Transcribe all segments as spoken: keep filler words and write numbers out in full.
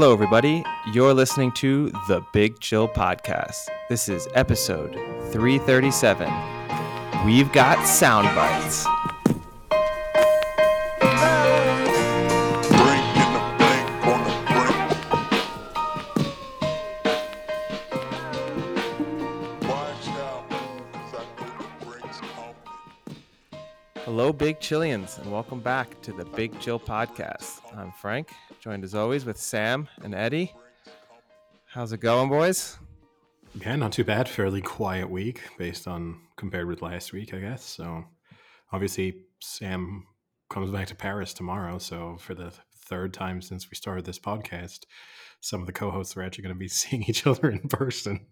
Hello, everybody. You're listening to the Big Chill Podcast. This is episode three thirty-seven. We've got sound bites. Hello, Big Chillians, and welcome back to the Big Chill Podcast. I'm Frank, joined as always with Sam and Eddie. How's it going, boys? Yeah, not too bad. Fairly quiet week based on compared with last week, I guess. So obviously Sam comes back to Paris tomorrow. So for the third time since we started this podcast, some of the co-hosts are actually going to be seeing each other in person.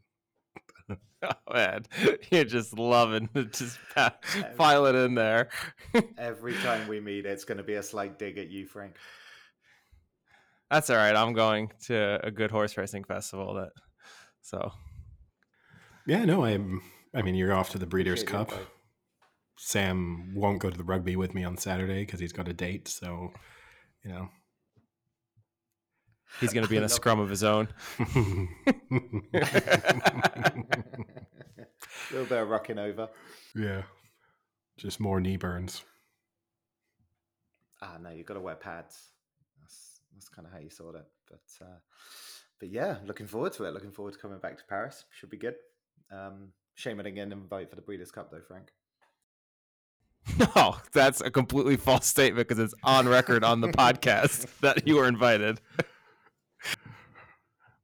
Oh man, you're just loving it. Just pile it in there. Every time we meet, it's going to be a slight dig at you, Frank. That's all right. I'm going to a good horse racing festival. That so. Yeah, no, I'm. I mean, you're off to the Breeders' Cup. Fight. Sam won't go to the rugby with me on Saturday because he's got a date. So, you know, he's going to be in a scrum of his own. A little bit of rocking over. Yeah. Just more knee burns. Ah, no, you've got to wear pads. That's, that's kind of how you saw that. But uh, but yeah, looking forward to it. Looking forward to coming back to Paris. Should be good. Um, shame I didn't get an invite for the Breeders' Cup, though, Frank. No, that's a completely false statement because it's on record on the podcast that you were invited.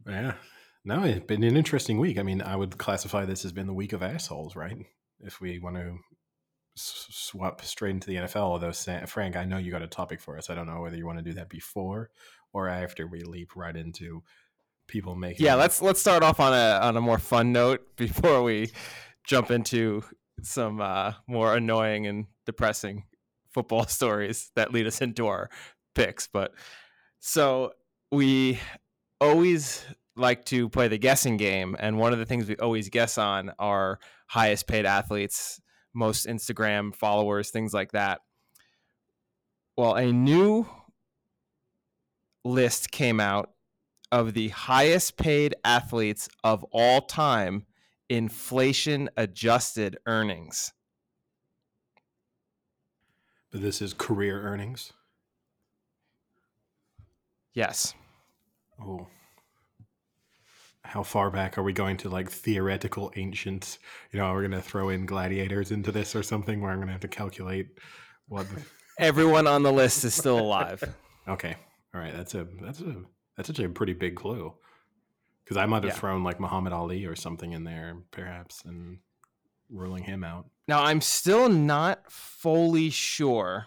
Yeah. No, it's been an interesting week. I mean, I would classify this as been the week of assholes, right? If we want to s- swap straight into the N F L, although, Sam, Frank, I know you got a topic for us. I don't know whether you want to do that before or after we leap right into people making... Yeah, let's let's start off on a on a more fun note before we jump into some uh, more annoying and depressing football stories that lead us into our picks. But so we always... like to play the guessing game, and one of the things we always guess on are highest paid athletes, most Instagram followers, things like that. Well, a new list came out of the highest paid athletes of all time, inflation adjusted earnings. But this is career earnings? Yes. Oh. How far back are we going to, like, theoretical ancient, you know, are we going to throw in gladiators into this or something where I'm going to have to calculate what the... Everyone on the list is still alive. Okay. All right. That's a, that's a, that's actually a pretty big clue. Cause I might've yeah. thrown like Muhammad Ali or something in there perhaps and ruling him out. Now I'm still not fully sure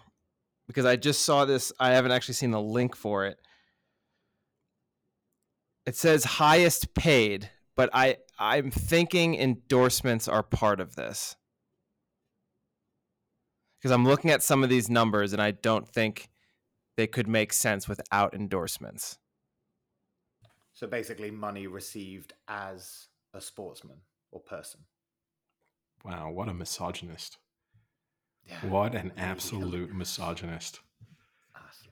because I just saw this. I haven't actually seen the link for it. It says highest paid, but I, I'm thinking endorsements are part of this. Because I'm looking at some of these numbers, and I don't think they could make sense without endorsements. So basically money received as a sportsman or person. Wow, what a misogynist. Yeah. What an absolute misogynist.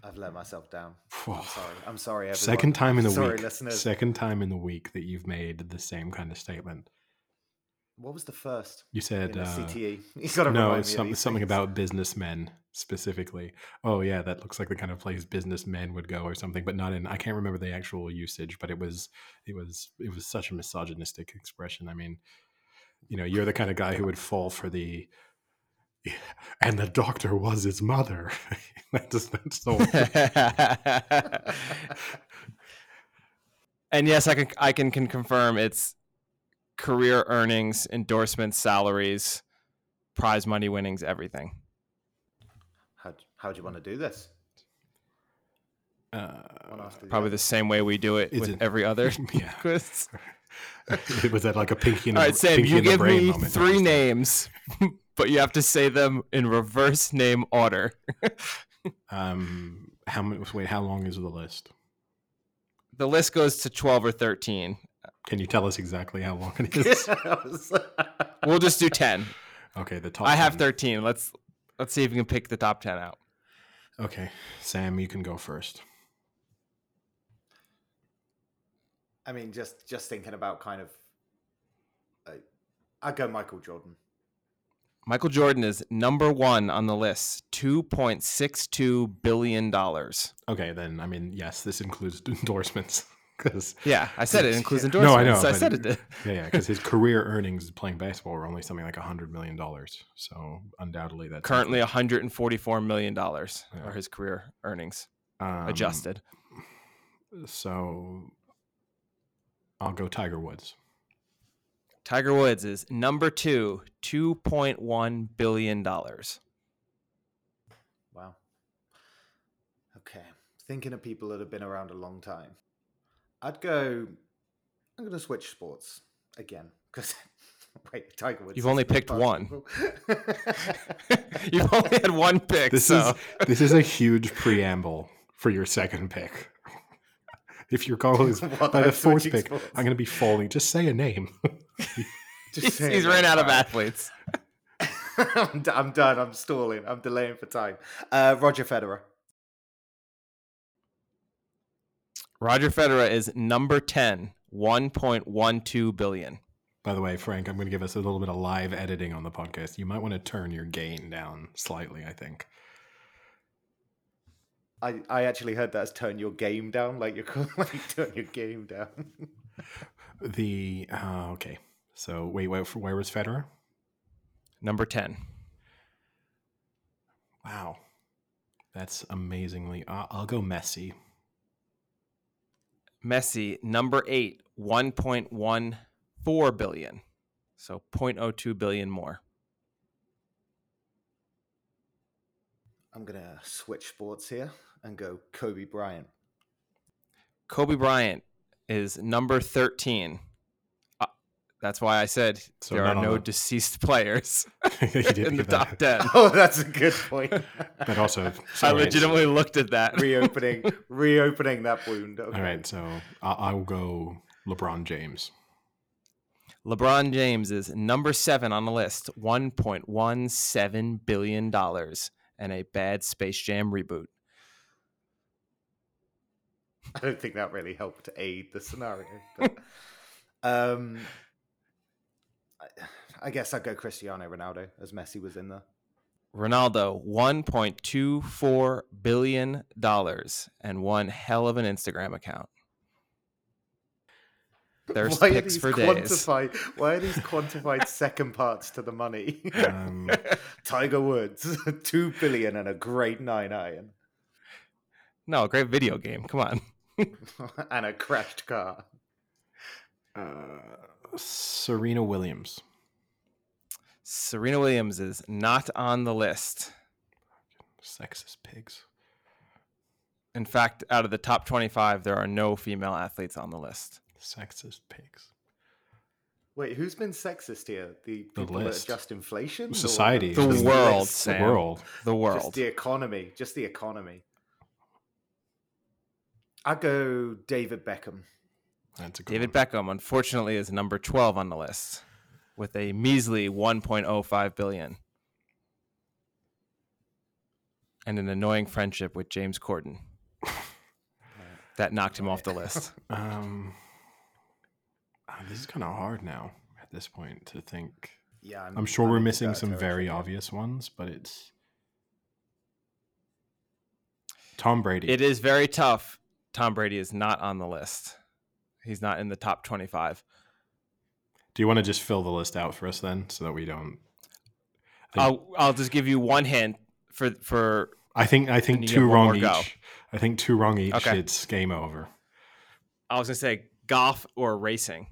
I've let myself down. I'm sorry. I'm sorry, everyone. Second time in the sorry, week. Listeners. Second time in the week that you've made the same kind of statement. What was the first? You said uh, C T E. You've got to no, it's some, something things. About businessmen specifically. Oh yeah, that looks like the kind of place businessmen would go or something, but not in. I can't remember the actual usage, but it was it was it was such a misogynistic expression. I mean, you know, you're the kind of guy who would fall for the. Yeah. And the doctor was his mother. that's, that's the one. And yes, I can I can, can confirm it's career earnings, endorsements, salaries, prize money winnings, everything. How how do you want to do this? Uh, probably the same way we do it is with it, every other yeah. quiz. Was that like a pinky in the brain? All right, Sam, you give me three names. But you have to say them in reverse name order. um, how much, wait, how long is the list? The list goes to twelve or thirteen. Can you tell us exactly how long it is? We'll just do ten. Okay, the top. I ten. Have thirteen. Let's let's see if we can pick the top ten out. Okay, Sam, you can go first. I mean, just just thinking about kind of, uh, I'd go Michael Jordan. Michael Jordan is number one on the list, two point six two billion dollars. Okay, then, I mean, yes, this includes endorsements. Cause, yeah, I said it includes endorsements. No, I know. So I said it did. Yeah, yeah, because his career earnings playing baseball were only something like one hundred million dollars. So undoubtedly that's... Currently one hundred forty-four million dollars are yeah. his career earnings, um, adjusted. So I'll go Tiger Woods. Tiger Woods is number two, two point one billion dollars. Wow. Okay. Thinking of people that have been around a long time. I'd go, I'm going to switch sports again. Because, wait, Tiger Woods. You've only picked one. You've only had one pick. This, so. is, this is a huge preamble for your second pick. If your goal is well, by I'm the fourth pick, sports. I'm going to be falling. Just say a name. Just he's say he's ran out of athletes. I'm, d- I'm done. I'm stalling. I'm delaying for time. Uh, Roger Federer. Roger Federer is number ten, one point one two billion. By the way, Frank, I'm going to give us a little bit of live editing on the podcast. You might want to turn your gain down slightly, I think. I, I actually heard that as turn your game down, like you're like turn your game down. the uh, okay, so wait, wait, for, where was Federer? Number ten. Wow, that's amazingly. Uh, I'll go Messi. Messi, number eight, one point one four billion, so zero point zero two billion more. I'm going to switch sports here and go Kobe Bryant. Kobe Bryant is number thirteen. Uh, that's why I said so there are no the... deceased players in the top ten. Oh, that's a good point. But also, I legitimately looked at that. reopening reopening that wound. Okay. All right, so I-, I will go LeBron James. LeBron James is number seven on the list, one point one seven billion dollars. And a bad Space Jam reboot. I don't think that really helped aid the scenario. But, um, I, I guess I'd go Cristiano Ronaldo, as Messi was in there. Ronaldo, one point two four billion dollars and one hell of an Instagram account. There's why picks for days. Why are these quantified second parts to the money? Um, Tiger Woods, two billion and a great nine iron. No, a great video game. Come on. And a crashed car. Uh, Serena Williams. Serena Williams is not on the list. Sexist pigs. In fact, out of the top twenty-five, there are no female athletes on the list. Sexist pigs. Wait, who's been sexist here? The people that adjust inflation? Society. The world, Sam. The world. The world. Just the economy. Just the economy. I'll go David Beckham. That's a good David one. Beckham, unfortunately, is number twelve on the list with a measly one point zero five billion dollars. And an annoying friendship with James Corden. That knocked him off the list. Um... This is kind of hard now at this point to think. Yeah, I'm, I'm sure I'm we're missing some very obvious ones, but it's Tom Brady. It is very tough. Tom Brady is not on the list. He's not in the top twenty-five. Do you want to just fill the list out for us then, so that we don't? Think... I'll I'll just give you one hint for for. I think I think two wrong each. Go. I think two wrong each. Okay. It's game over. I was gonna say golf or racing.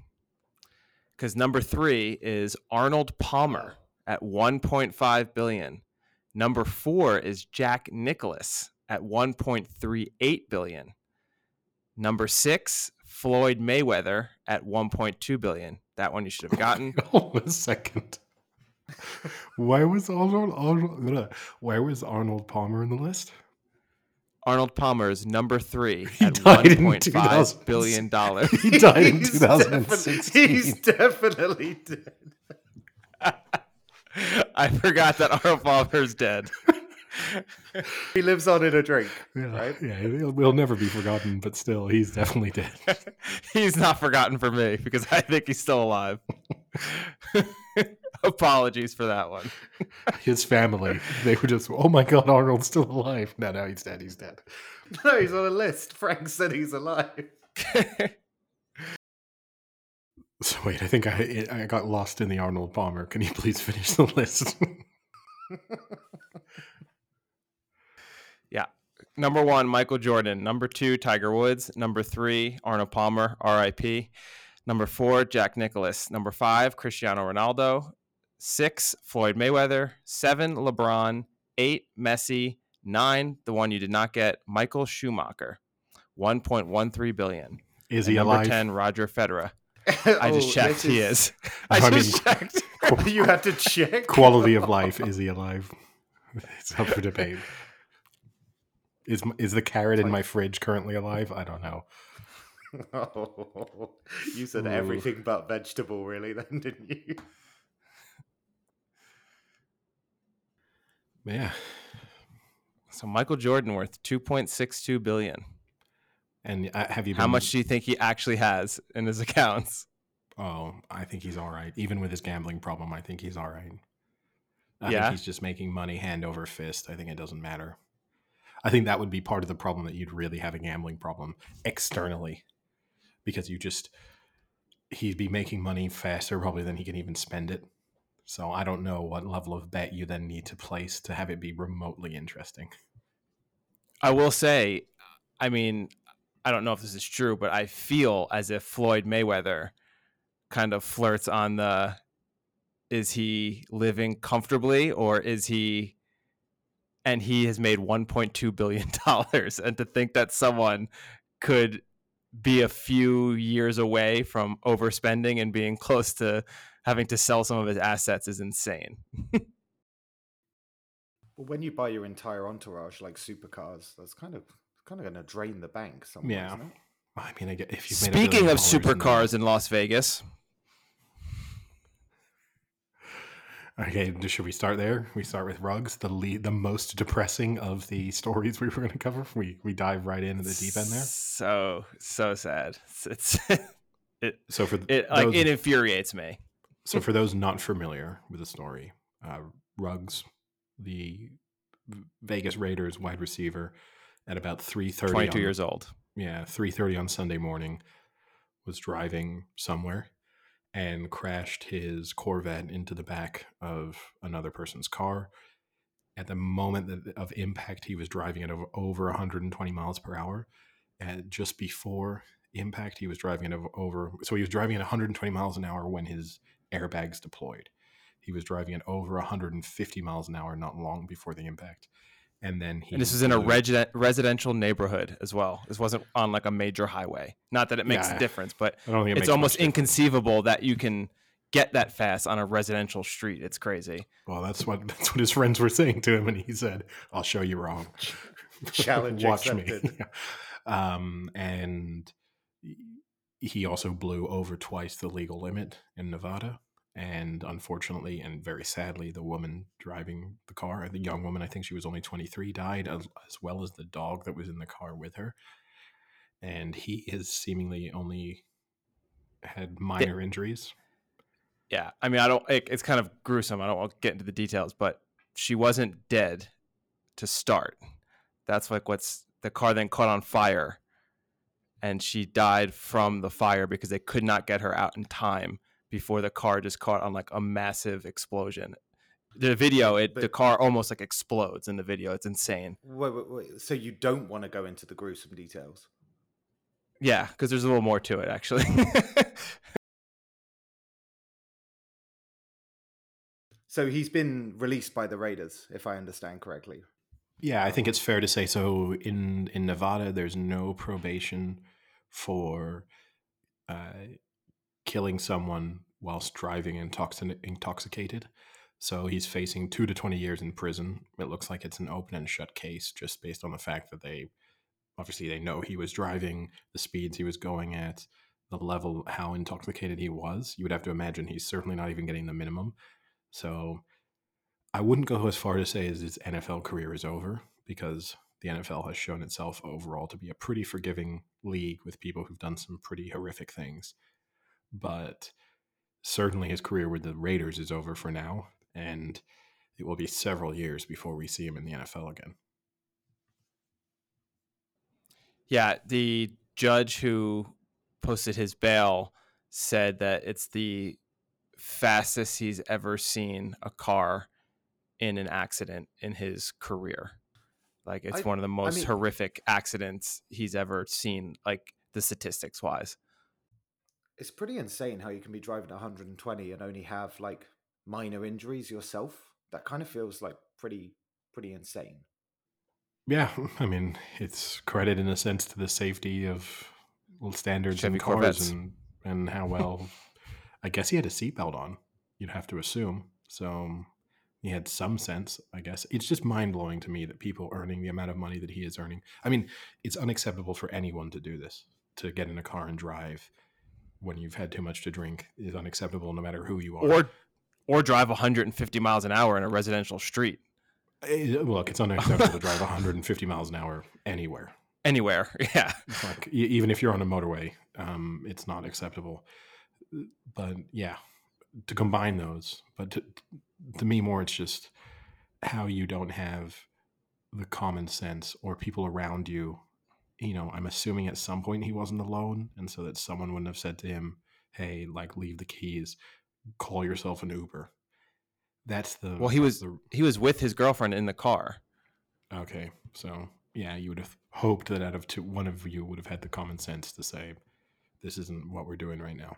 Because number three is Arnold Palmer at one point five billion. Number four is Jack Nicklaus at one point three eight billion. Number six, Floyd Mayweather at one point two billion. That one you should have gotten. Hold on a second. Why was Arnold, Arnold why was Arnold Palmer in the list? Arnold Palmer is number three he at one point five billion dollars. He died in two thousand sixteen. Defi- he's definitely dead. I forgot that Arnold Palmer's dead. He lives on in a drink, yeah, right? Yeah, he'll, he'll never be forgotten, but still, he's definitely dead. He's not forgotten for me, because I think he's still alive. Apologies for that one. His family, they were just, oh my God, Arnold's still alive. No, no, he's dead, he's dead. No, he's on a list. Frank said he's alive. So wait, I think I I got lost in the Arnold Palmer. Can you please finish the list? Yeah. Number one, Michael Jordan. Number two, Tiger Woods. Number three, Arnold Palmer, R I P. Number four, Jack Nicklaus. Number five, Cristiano Ronaldo. Six, Floyd Mayweather. Seven, LeBron. Eight, Messi. Nine, the one you did not get, Michael Schumacher. one point one three billion dollars. Is he alive? Number ten, Roger Federer. I just oh, checked. He is. I, I just mean, checked. Qu- you had to check. Quality of life. Is he alive? It's up for debate. Is is the carrot in my fridge currently alive? I don't know. Oh, you said Ooh. everything but vegetable, really, then, didn't you? Yeah. So Michael Jordan worth two point six two billion dollars. And have you? Been... How much do you think he actually has in his accounts? Oh, I think he's all right. Even with his gambling problem, I think he's all right. I yeah? think he's just making money hand over fist. I think it doesn't matter. I think that would be part of the problem, that you'd really have a gambling problem externally, because you just he'd be making money faster probably than he can even spend it. So I don't know what level of bet you then need to place to have it be remotely interesting. I will say, I mean. I don't know if this is true, but I feel as if Floyd Mayweather kind of flirts on the, is he living comfortably or is he, and he has made one point two billion dollars. And to think that someone could be a few years away from overspending and being close to having to sell some of his assets is insane. Well, when you buy your entire entourage, like supercars, that's kind of... kind of going to drain the bank somewhere, yeah. Isn't it? I mean, I guess if you Speaking of supercars in, in Las Vegas. Okay, should we start there? We start with rugs, the lead, the most depressing of the stories we were going to cover. We we dive right into the deep end there. So, so sad. It's it So for th- it like those, it infuriates me. So for those not familiar with the story, uh, Ruggs, the Vegas Raiders wide receiver, at about three thirty, twenty-two on, years old. Yeah, three thirty on Sunday morning, was driving somewhere and crashed his Corvette into the back of another person's car. At the moment that, of impact, he was driving at over, over one hundred twenty miles per hour. And just before impact, he was driving at over... So he was driving at one hundred twenty miles an hour when his airbags deployed. He was driving at over one hundred fifty miles an hour not long before the impact. And then he. And this was in a reg- residential neighborhood as well. This wasn't on like a major highway. Not that it makes yeah, a difference, but I don't think it it's almost inconceivable that you can get that fast on a residential street. It's crazy. Well, that's what that's what his friends were saying to him, and he said, "I'll show you wrong." Challenge Watch accepted. Me. Yeah. Um, and he also blew over twice the legal limit in Nevada. And unfortunately, and very sadly, the woman driving the car, the young woman, I think she was only twenty-three, died, as, as well as the dog that was in the car with her. And he has seemingly only had minor it, injuries. Yeah. I mean, I don't, it, it's kind of gruesome. I don't want to get into the details, but she wasn't dead to start. That's like what's, the car then caught on fire and she died from the fire because they could not get her out in time. Before the car just caught on like a massive explosion. The video, it but, the car almost like explodes in the video. It's insane. Wait, wait, wait. So you don't want to go into the gruesome details? Yeah, because there's a little more to it, actually. So he's been released by the Raiders, if I understand correctly. Yeah, I think it's fair to say so. In, in Nevada, there's no probation for... Uh, killing someone whilst driving intoxi- intoxicated. So he's facing two to twenty years in prison. It looks like it's an open and shut case just based on the fact that they, obviously they know he was driving, the speeds he was going at, the level, how intoxicated he was. You would have to imagine he's certainly not even getting the minimum. So I wouldn't go as far to say as his N F L career is over, because the N F L has shown itself overall to be a pretty forgiving league with people who've done some pretty horrific things. But certainly his career with the Raiders is over for now, and it will be several years before we see him in the N F L again. Yeah, the judge who posted his bail said that it's the fastest he's ever seen a car in an accident in his career. Like, it's I, one of the most I mean, horrific accidents he's ever seen, like, the statistics wise. It's pretty insane how you can be driving one hundred twenty and only have, like, minor injuries yourself. That kind of feels like pretty, pretty insane. Yeah, I mean, it's credit in a sense to the safety of standards Chevy and cars Corvettes. and and how well. I guess he had a seatbelt on. You'd have to assume, so he had some sense. I guess it's just mind blowing to me that people earning the amount of money that he is earning. I mean, it's unacceptable for anyone to do this. To get in a car and drive when you've had too much to drink is unacceptable, no matter who you are. Or or drive one hundred fifty miles an hour in a residential street. Look, it's unacceptable to drive one hundred fifty miles an hour anywhere. Anywhere, yeah. Like, even if you're on a motorway, um, it's not acceptable. But yeah, to combine those. But to, to me more, it's just how you don't have the common sense or people around you. You know, I'm assuming at some point he wasn't alone, and so that someone wouldn't have said to him, hey, like, leave the keys, call yourself an Uber. That's the... Well, he was the... he was with his girlfriend in the car. Okay, so... Yeah, you would have hoped that out of two, one of you would have had the common sense to say, this isn't what we're doing right now.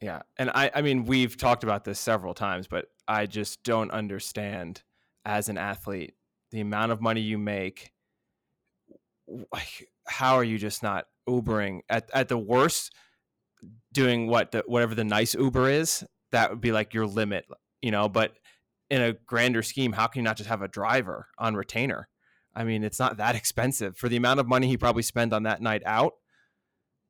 Yeah, and I, I mean, we've talked about this several times, but I just don't understand, as an athlete, the amount of money you make, how are you just not Ubering? At at the worst, doing what the, whatever the nice Uber is, that would be like your limit, you know, but in a grander scheme, how can you not just have a driver on retainer? I mean, it's not that expensive. For the amount of money he probably spent on that night out,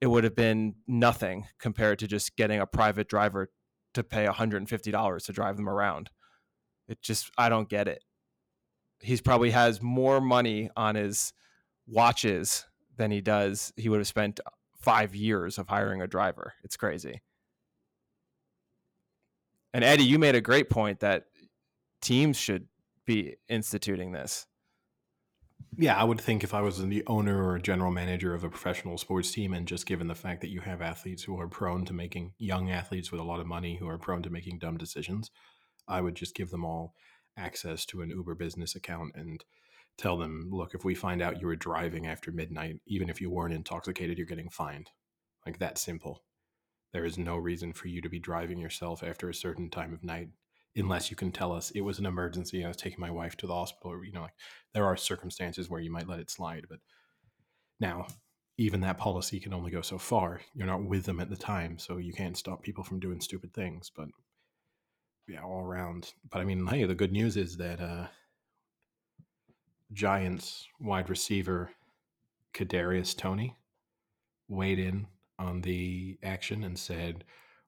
it would have been nothing compared to just getting a private driver to pay one hundred fifty dollars to drive them around. It just, I don't get it. He's probably has more money on his watches than he does. He would have spent five years of hiring a driver. It's crazy. And Eddie, you made a great point that teams should be instituting this. Yeah, I would think if I was the owner or general manager of a professional sports team, and just given the fact that you have athletes who are prone to making, young athletes with a lot of money who are prone to making dumb decisions, I would just give them all access to an Uber business account and tell them, look, if we find out you were driving after midnight, even if you weren't intoxicated, you're getting fined. Like, that simple. There is no reason for you to be driving yourself after a certain time of night, unless you can tell us it was an emergency, I was taking my wife to the hospital, or, you know, like, there are circumstances where you might let it slide. But now, even that policy can only go so far. You're not with them at the time, so you can't stop people from doing stupid things. But yeah, all around. But I mean, hey, the good news is that uh, Giants wide receiver Kadarius Toney weighed in on the action and said,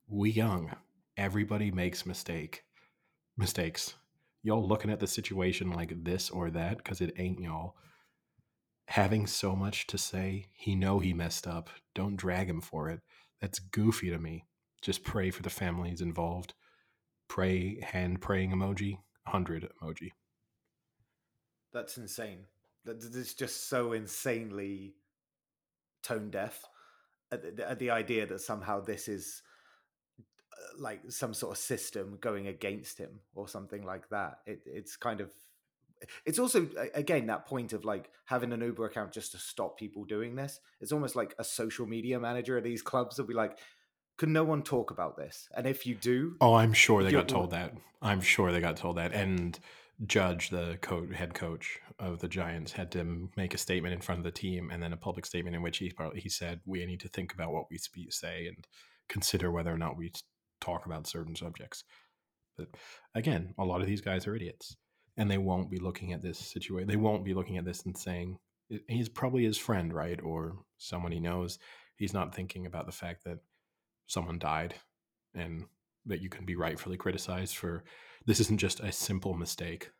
"We young, everybody makes mistake." Mistakes. Y'all looking at the situation like this or that, because it ain't y'all. Having so much to say, he know he messed up. Don't drag him for it. That's goofy to me. Just pray for the families involved. Pray, hand praying emoji, one hundred emoji. That's insane. That's just so insanely tone deaf at the, at the idea that somehow this is like some sort of system going against him or something like that. It, it's kind of, it's also, again, that point of like having an Uber account just to stop people doing this. It's almost like a social media manager at these clubs will be like, could no one talk about this? And if you do... Oh, I'm sure they got told that. I'm sure they got told that. And Judge, the co- head coach of the Giants, had to make a statement in front of the team, and then a public statement in which he, he said, we need to think about what we spe- say and consider whether or not we... talk about certain subjects. But again, a lot of these guys are idiots, and they won't be looking at this situation. They won't be looking at this and saying, he's probably his friend, right? Or someone he knows. He's not thinking about the fact that someone died and that you can be rightfully criticized for this isn't just a simple mistake.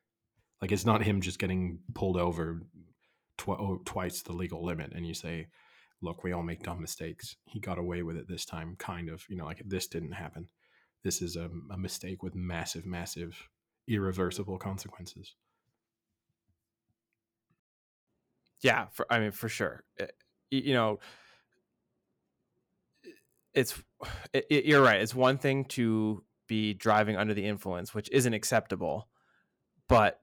Like, it's not him just getting pulled over tw- twice the legal limit and you say, look, we all make dumb mistakes. He got away with it this time, kind of, you know, like this didn't happen. This is a, a mistake with massive, massive, irreversible consequences. Yeah, for, I mean, for sure. It, you know, it's it, it, you're right. It's one thing to be driving under the influence, which isn't acceptable, but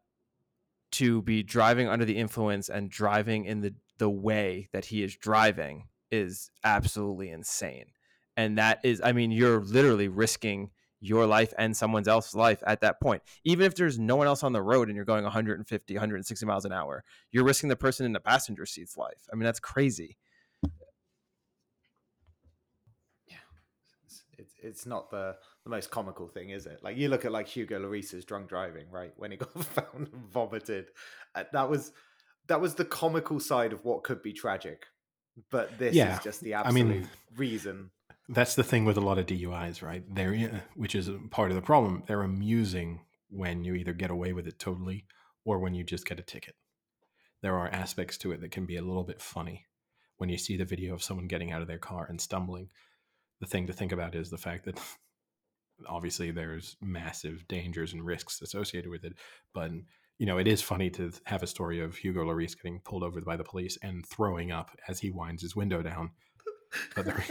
to be driving under the influence and driving in the, the way that he is driving is absolutely insane. And that is, I mean, you're literally risking your life and someone else's life at that point. Even if there's no one else on the road and you're going one fifty, one sixty miles an hour, you're risking the person in the passenger seat's life. I mean, that's crazy. Yeah. It's, it's not the, the most comical thing, is it? Like, you look at like Hugo Lloris's drunk driving, right? When he got found and vomited, that was, that was the comical side of what could be tragic. But this yeah. is just the absolute I mean, reason. That's the thing with a lot of D U Is, right? They're, which is part of the problem. They're amusing when you either get away with it totally or when you just get a ticket. There are aspects to it that can be a little bit funny. When you see the video of someone getting out of their car and stumbling, the thing to think about is the fact that obviously there's massive dangers and risks associated with it. But, you know, it is funny to have a story of Hugo Lloris getting pulled over by the police and throwing up as he winds his window down. But the, re-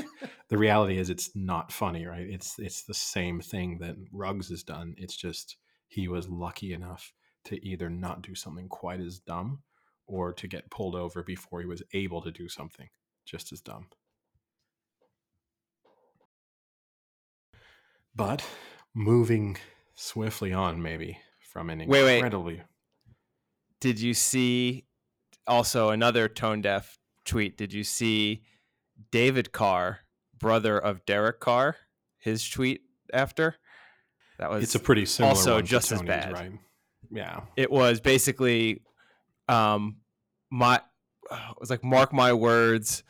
the reality is it's not funny, right? It's it's the same thing that Ruggs has done. It's just he was lucky enough to either not do something quite as dumb or to get pulled over before he was able to do something just as dumb. But moving swiftly on, maybe, from an incredibly... Wait, wait. Did you see also another tone-deaf tweet? Did you see... David Carr, brother of Derek Carr, his tweet after that was it's a pretty similar also one just to Tony's, as bad. Right? Yeah, it was basically, um, my it was like mark my words,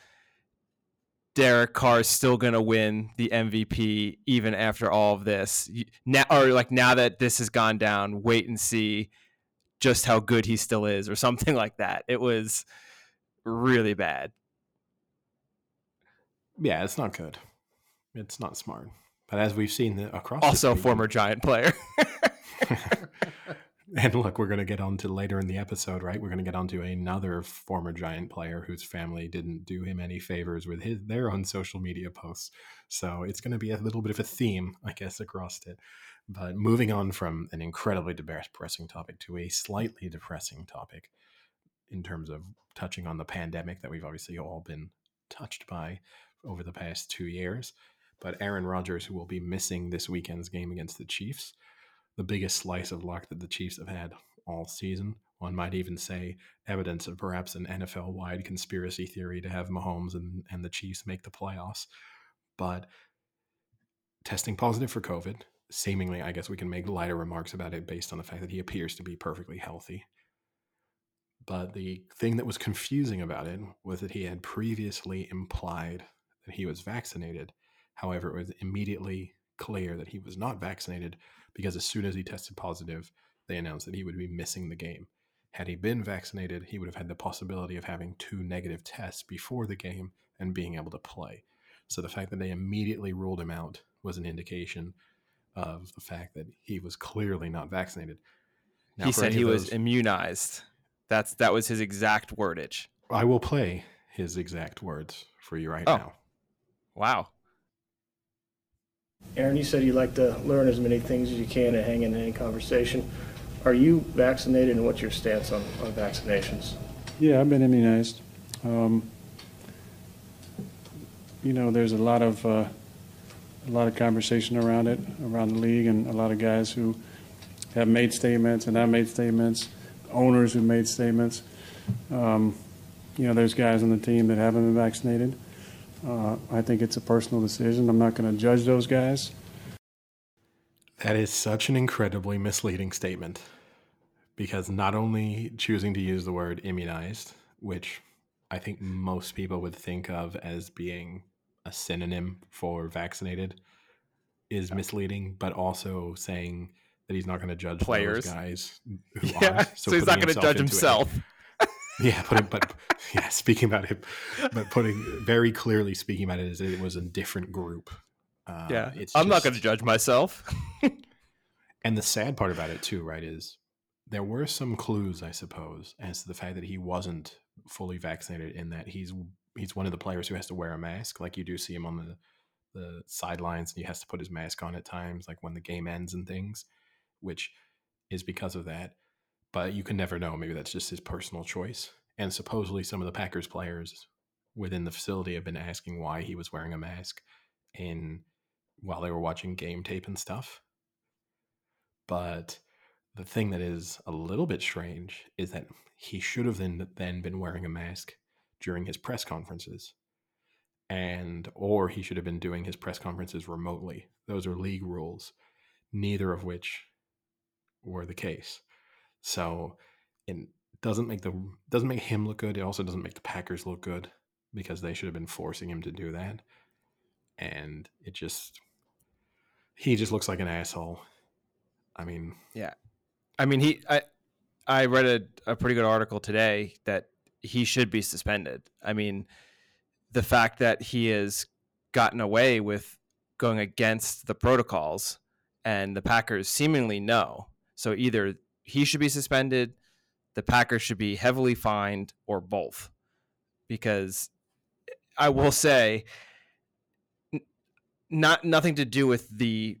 Derek Carr is still gonna win the M V P even after all of this. Now or like now that this has gone down, wait and see just how good he still is, or something like that. It was really bad. Yeah, it's not good. It's not smart. But as we've seen across... Also a former Giant player. And look, we're going to get onto later in the episode, right? We're going to get onto another former Giant player whose family didn't do him any favors with his their own social media posts. So it's going to be a little bit of a theme, I guess, across it. But moving on from an incredibly depressing topic to a slightly depressing topic in terms of touching on the pandemic that we've obviously all been touched by over the past two years, but Aaron Rodgers, who will be missing this weekend's game against the Chiefs, the biggest slice of luck that the Chiefs have had all season. One might even say evidence of perhaps an N F L-wide conspiracy theory to have Mahomes and, and the Chiefs make the playoffs, but testing positive for COVID, seemingly, I guess we can make lighter remarks about it based on the fact that he appears to be perfectly healthy. But the thing that was confusing about it was that he had previously implied that he was vaccinated. However, it was immediately clear that he was not vaccinated because as soon as he tested positive, they announced that he would be missing the game. Had he been vaccinated, he would have had the possibility of having two negative tests before the game and being able to play. So the fact that they immediately ruled him out was an indication of the fact that he was clearly not vaccinated. Now, he said he those, was immunized. That's That was his exact wordage. I will play his exact words for you right oh. now. Wow. Aaron, you said you like to learn as many things as you can and hang in any conversation. Are you vaccinated, and what's your stance on, on vaccinations? Yeah, I've been immunized. Um, you know, there's a lot of uh, a lot of conversation around it, around the league, and a lot of guys who have made statements and I made statements, owners who made statements. Um, you know, there's guys on the team that haven't been vaccinated. Uh, I think it's a personal decision. I'm not going to judge those guys. That is such an incredibly misleading statement, because not only choosing to use the word immunized, which I think most people would think of as being a synonym for vaccinated, is misleading, but also saying that he's not going to judge players, guys. Who yeah, are, so, so he's not going to judge himself. yeah, but but yeah, speaking about it, but putting very clearly speaking about it is it was a different group. Uh, yeah, it's I'm just, not going to judge myself. And the sad part about it too, right, is there were some clues, I suppose, as to the fact that he wasn't fully vaccinated, in that he's he's one of the players who has to wear a mask. Like you do see him on the the sidelines, and he has to put his mask on at times, like when the game ends and things, which is because of that. But you can never know. Maybe that's just his personal choice. And supposedly some of the Packers players within the facility have been asking why he was wearing a mask in while they were watching game tape and stuff. But the thing that is a little bit strange is that he should have then, then been wearing a mask during his press conferences, and or he should have been doing his press conferences remotely. Those are league rules, neither of which were the case. So it doesn't make the doesn't make him look good. It also doesn't make the Packers look good, because they should have been forcing him to do that. And it just he just looks like an asshole. I mean, yeah. I mean, he. I I read a, a pretty good article today that he should be suspended. I mean, the fact that he has gotten away with going against the protocols, and the Packers seemingly know. So either he should be suspended, the Packers should be heavily fined, or both. Because I will say, not nothing to do with the.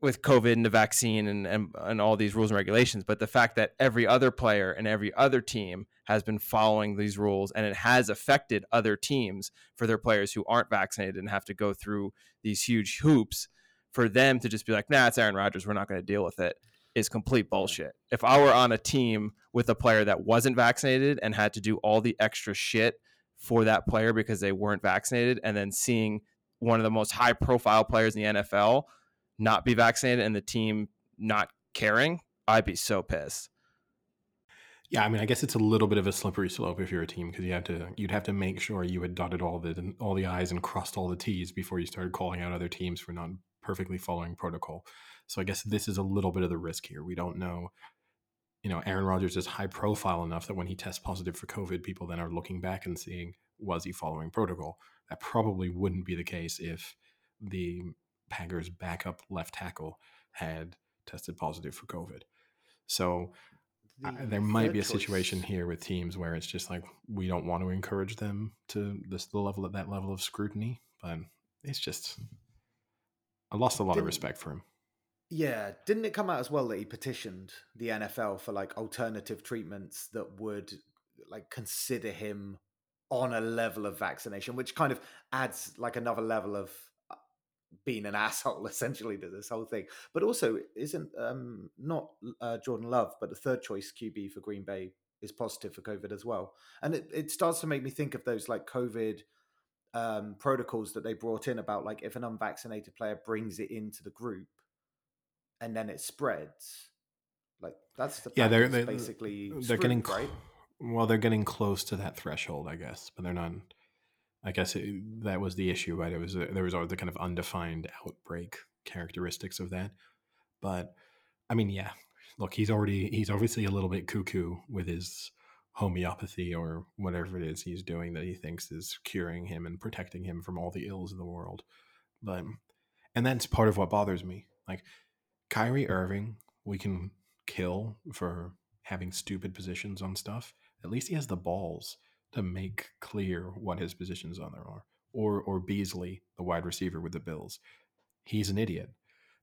with COVID and the vaccine and, and, and all these rules and regulations, but the fact that every other player and every other team has been following these rules, and it has affected other teams for their players who aren't vaccinated and have to go through these huge hoops for them to just be like, nah, it's Aaron Rodgers, we're not going to deal with it, is complete bullshit. If I were on a team with a player that wasn't vaccinated and had to do all the extra shit for that player because they weren't vaccinated, and then seeing one of the most high profile players in the N F L not be vaccinated and the team not caring, I'd be so pissed. Yeah, I mean, I guess it's a little bit of a slippery slope if you're a team, because you have to you'd have to make sure you had dotted all the all the I's and crossed all the T's before you started calling out other teams for not perfectly following protocol. So I guess this is a little bit of the risk here. We don't know, you know, Aaron Rodgers is high profile enough that when he tests positive for COVID, people then are looking back and seeing, was he following protocol? That probably wouldn't be the case if the Packers' backup left tackle had tested positive for COVID. So the I, there might be a situation choice. Here with teams where it's just like, we don't want to encourage them to this the level at that level of scrutiny, but it's just, I lost a lot didn't, of respect for him. Yeah. Didn't it come out as well that he petitioned the N F L for like alternative treatments that would like consider him on a level of vaccination, which kind of adds like another level of being an asshole essentially to this whole thing? But also, isn't um not uh, Jordan Love, but the third choice Q B for Green Bay, is positive for COVID as well? And it, it starts to make me think of those like COVID um protocols that they brought in about like if an unvaccinated player brings it into the group and then it spreads, like that's the yeah they're, they're basically they're screwed, getting right? Well, they're getting close to that threshold, I guess, but they're not. I guess it, that was the issue, right? It was a, there was all the kind of undefined outbreak characteristics of that. But I mean, yeah, look, he's already he's obviously a little bit cuckoo with his homeopathy or whatever it is he's doing that he thinks is curing him and protecting him from all the ills of the world. But and that's part of what bothers me. Like Kyrie Irving, we can kill for having stupid positions on stuff. At least he has the balls to make clear what his positions on there are. Or or Beasley, the wide receiver with the Bills. He's an idiot,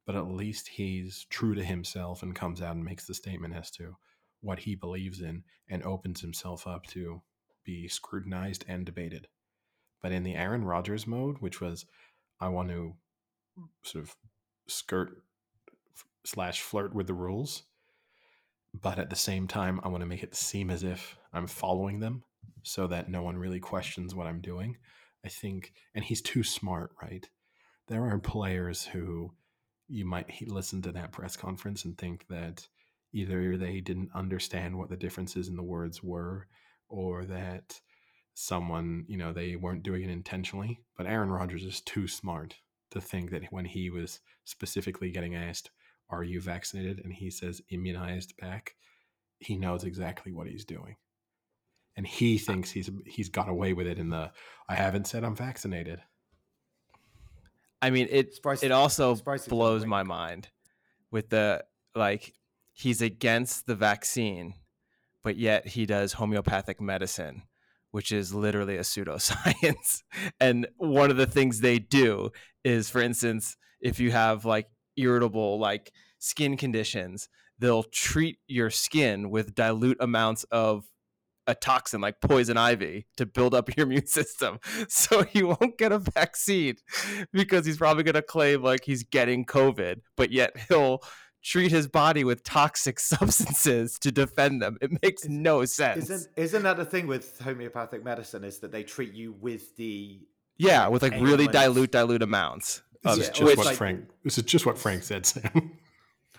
but at least he's true to himself and comes out and makes the statement as to what he believes in and opens himself up to be scrutinized and debated. But in the Aaron Rodgers mode, which was, I want to sort of skirt slash flirt with the rules, but at the same time, I want to make it seem as if I'm following them, so that no one really questions what I'm doing, I think. And he's too smart, right? There are players who you might listen to that press conference and think that either they didn't understand what the differences in the words were, or that someone, you know, they weren't doing it intentionally. But Aaron Rodgers is too smart to think that when he was specifically getting asked, are you vaccinated? And he says immunized back. He knows exactly what he's doing. And he thinks he's he's got away with it in the, I haven't said I'm vaccinated. I mean, it Spicy. it also Spicy. blows my mind with the, like, he's against the vaccine, but yet he does homeopathic medicine, which is literally a pseudoscience. And one of the things they do is, for instance, if you have like irritable, like skin conditions, they'll treat your skin with dilute amounts of a toxin like poison ivy to build up your immune system. So he won't get a vaccine because he's probably going to claim like he's getting COVID, but yet he'll treat his body with toxic substances to defend them. It makes no sense. Isn't, isn't that the thing with homeopathic medicine, is that they treat you with the... Yeah, with like ailments. Really dilute, dilute amounts. This is, just what like, Frank, this is just what Frank said, Sam.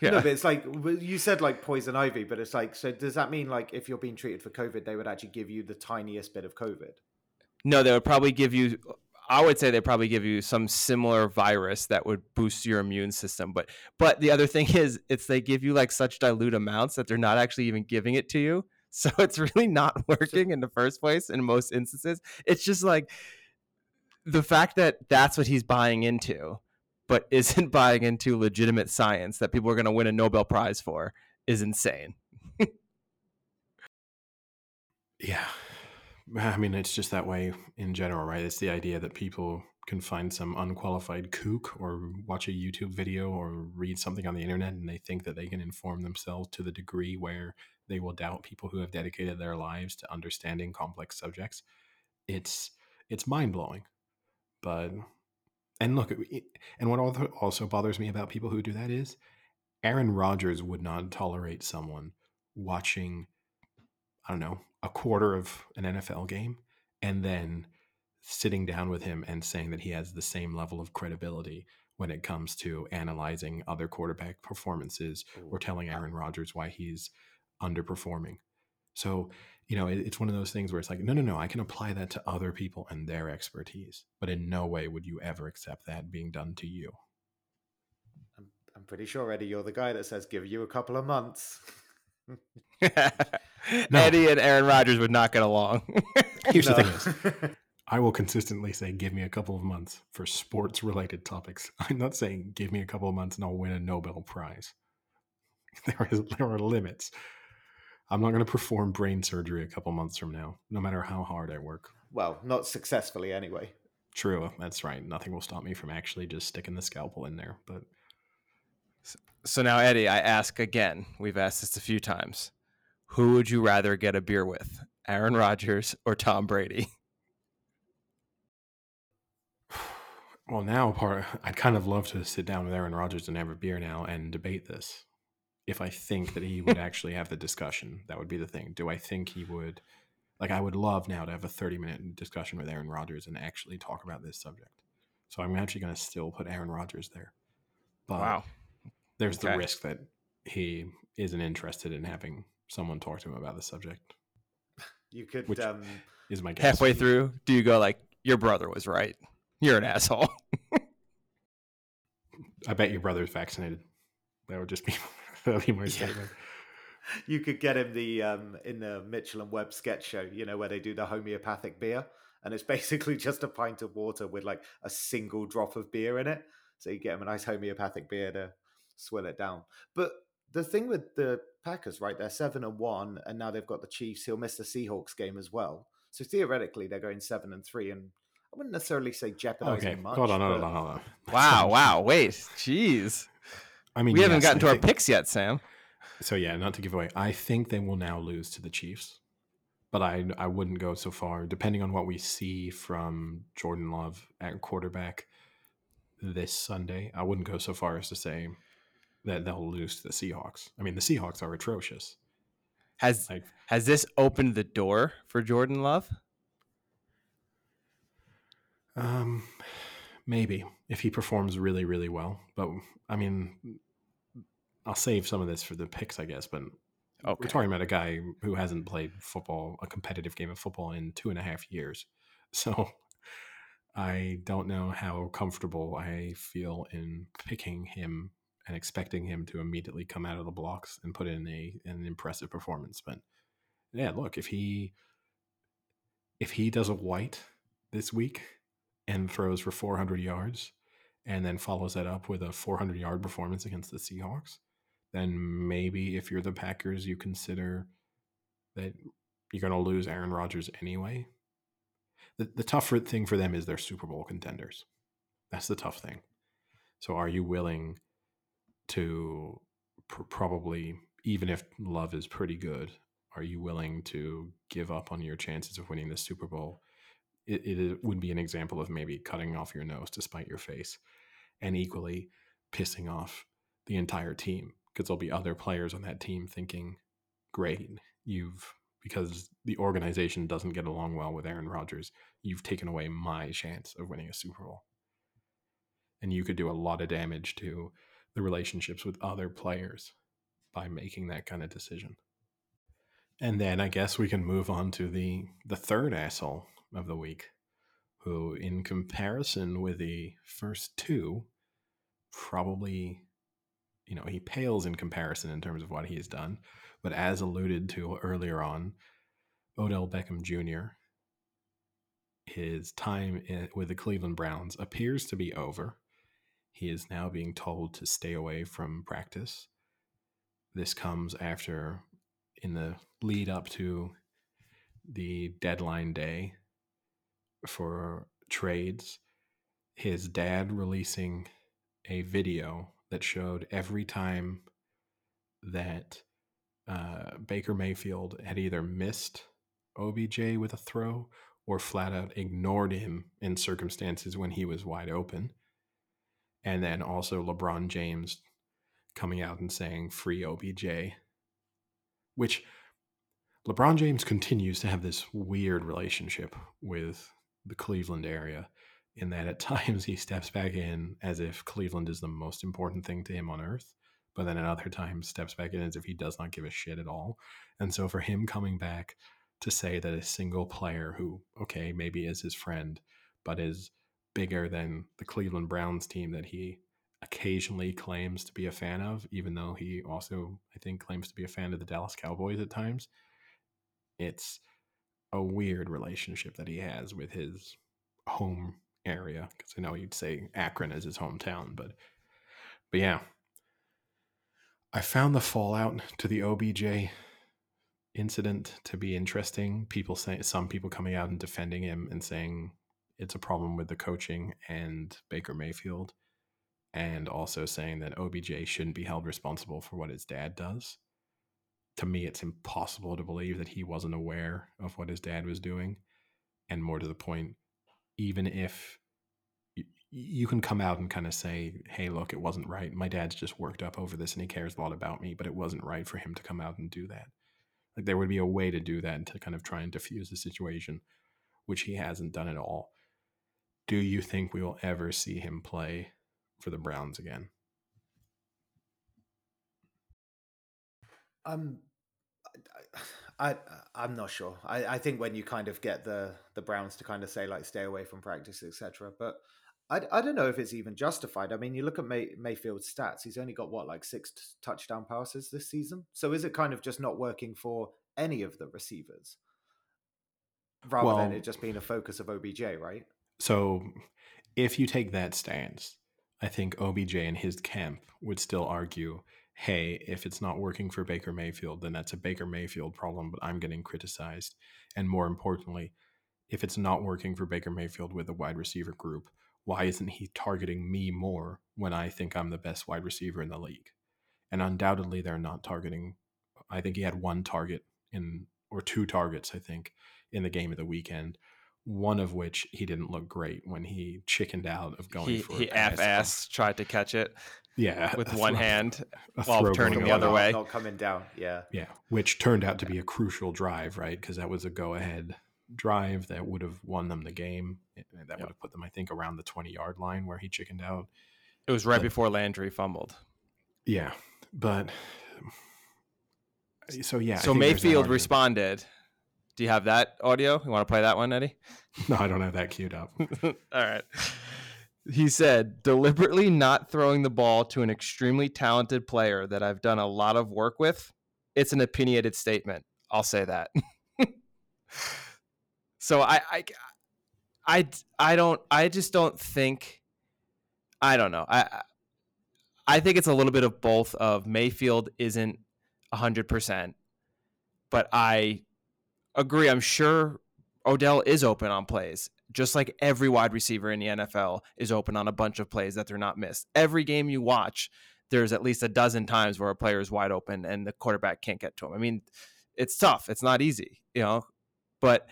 Yeah. No, but it's like, you said like poison ivy, but it's like, so does that mean like if you're being treated for COVID, they would actually give you the tiniest bit of COVID? No, they would probably give you, I would say they probably give you some similar virus that would boost your immune system. But but the other thing is, it's they give you like such dilute amounts that they're not actually even giving it to you. So it's really not working in the first place in most instances. It's just like the fact that that's what he's buying into, but isn't buying into legitimate science that people are going to win a Nobel Prize for, is insane. Yeah. I mean, it's just that way in general, right? It's the idea that people can find some unqualified kook or watch a YouTube video or read something on the internet, and they think that they can inform themselves to the degree where they will doubt people who have dedicated their lives to understanding complex subjects. It's, it's mind-blowing, but... And look, and what also bothers me about people who do that is Aaron Rodgers would not tolerate someone watching, I don't know, a quarter of an N F L game and then sitting down with him and saying that he has the same level of credibility when it comes to analyzing other quarterback performances or telling Aaron Rodgers why he's underperforming. So, you know, it's one of those things where it's like, no, no, no, I can apply that to other people and their expertise. But in no way would you ever accept that being done to you. I'm, I'm pretty sure, Eddie, you're the guy that says, give you a couple of months. No. Eddie and Aaron Rodgers would not get along. Here's no. the thing is, I will consistently say, give me a couple of months for sports-related topics. I'm not saying, give me a couple of months and I'll win a Nobel Prize. There is, there are limits. I'm not going to perform brain surgery a couple months from now, no matter how hard I work. Well, not successfully anyway. True. That's right. Nothing will stop me from actually just sticking the scalpel in there. But so now, Eddie, I ask again, we've asked this a few times. Who would you rather get a beer with, Aaron Rodgers or Tom Brady? Well, now part, I'd kind of love to sit down with Aaron Rodgers and have a beer now and debate this. If I think that he would actually have the discussion, that would be the thing. Do I think he would, like, I would love now to have a thirty minute discussion with Aaron Rodgers and actually talk about this subject. So I'm actually going to still put Aaron Rodgers there. But wow. There's okay. the risk that he isn't interested in having someone talk to him about the subject. You could, which um, is my guess. Halfway through, do you go like, your brother was right? You're an asshole. I bet your brother's vaccinated. That would just be. That'd be my statement. Yeah. You could get him the um, in the Mitchell and Webb sketch show, you know, where they do the homeopathic beer, and it's basically just a pint of water with like a single drop of beer in it. So you get him a nice homeopathic beer to swill it down. But the thing with the Packers, right? They're seven and one, and now they've got the Chiefs. He'll miss the Seahawks game as well. So theoretically, they're going seven and three, and I wouldn't necessarily say jeopardizing okay. much. Hold on, hold on, hold on. But... Wow, wow, wait, jeez. I mean, we yes, haven't gotten to think, our picks yet, Sam. So, yeah, not to give away. I think they will now lose to the Chiefs, but I I wouldn't go so far. Depending on what we see from Jordan Love at quarterback this Sunday, I wouldn't go so far as to say that they'll lose to the Seahawks. I mean, the Seahawks are atrocious. Has like, has this opened the door for Jordan Love? Um... Maybe, if he performs really, really well. But, I mean, I'll save some of this for the picks, I guess. But okay. We're talking about a guy who hasn't played football, a competitive game of football, in two and a half years. So I don't know how comfortable I feel in picking him and expecting him to immediately come out of the blocks and put in a an impressive performance. But yeah, look, if he if he does a white this week and throws for four hundred yards and then follows that up with a four hundred yard performance against the Seahawks, then maybe if you're the Packers, you consider that you're going to lose Aaron Rodgers anyway. The, the tougher thing for them is they're Super Bowl contenders. That's the tough thing. So are you willing to pr- probably, even if Love is pretty good, are you willing to give up on your chances of winning the Super Bowl? It, it would be an example of maybe cutting off your nose to spite your face, and equally pissing off the entire team, because there'll be other players on that team thinking, great, you've, because the organization doesn't get along well with Aaron Rodgers, you've taken away my chance of winning a Super Bowl. And you could do a lot of damage to the relationships with other players by making that kind of decision. And then I guess we can move on to the, the third asshole of the week, who in comparison with the first two, probably, you know, he pales in comparison in terms of what he has done. But as alluded to earlier on, Odell Beckham Junior, his time in, with the Cleveland Browns appears to be over. He is now being told to stay away from practice. This comes after, in the lead up to the deadline day for trades, his dad releasing a video that showed every time that uh, Baker Mayfield had either missed O B J with a throw or flat out ignored him in circumstances when he was wide open. And then also LeBron James coming out and saying free O B J, which LeBron James continues to have this weird relationship with the Cleveland area, in that at times he steps back in as if Cleveland is the most important thing to him on earth, but then at other times steps back in as if he does not give a shit at all. And so for him coming back to say that a single player who, okay, maybe is his friend, but is bigger than the Cleveland Browns team that he occasionally claims to be a fan of, even though he also, I think, claims to be a fan of the Dallas Cowboys at times. It's a weird relationship that he has with his home area, because I know you'd say Akron is his hometown, but but yeah. I found the fallout to the O B J incident to be interesting. People say, some people coming out and defending him and saying it's a problem with the coaching and Baker Mayfield, and also saying that O B J shouldn't be held responsible for what his dad does. To me, it's impossible to believe that he wasn't aware of what his dad was doing. And more to the point, even if you, you can come out and kind of say, hey, look, it wasn't right. My dad's just worked up over this and he cares a lot about me, but it wasn't right for him to come out and do that. Like, there would be a way to do that and to kind of try and diffuse the situation, which he hasn't done at all. Do you think we will ever see him play for the Browns again? Um, I, I, I'm not sure. I, I think when you kind of get the, the Browns to kind of say, like, stay away from practice, et cetera. But I, I don't know if it's even justified. I mean, you look at May, Mayfield's stats, he's only got, what, like six t- touchdown passes this season? So is it kind of just not working for any of the receivers rather well, than it just being a focus of O B J, right? So if you take that stance, I think O B J and his camp would still argue, hey, if it's not working for Baker Mayfield, then that's a Baker Mayfield problem, but I'm getting criticized. And more importantly, if it's not working for Baker Mayfield with the wide receiver group, why isn't he targeting me more when I think I'm the best wide receiver in the league? And undoubtedly, they're not targeting. I think he had one target in, or two targets, I think, in the game of the weekend, one of which he didn't look great when he chickened out of going he, for it. He half-ass tried to catch it. Yeah, with one throw, hand while turning the other out, way. Not coming down. Yeah, yeah, which turned out to be a crucial drive, right? Because that was a go-ahead drive that would have won them the game. That yep. would have put them, I think, around the twenty-yard line where he chickened out. It was right but, before Landry fumbled. Yeah, but so yeah. So Mayfield responded. Do you have that audio? You want to play that one, Eddie? No, I don't have that queued up. All right. He said, deliberately not throwing the ball to an extremely talented player that I've done a lot of work with. It's an opinionated statement. I'll say that. So I, I, I, I don't, I just don't think, I don't know. I, I think it's a little bit of both of Mayfield isn't a hundred percent, but I agree. I'm sure Odell is open on plays, just like every wide receiver in the N F L is open on a bunch of plays that they're not missed. Every game you watch, there's at least a dozen times where a player is wide open and the quarterback can't get to him. I mean, it's tough. It's not easy, you know, but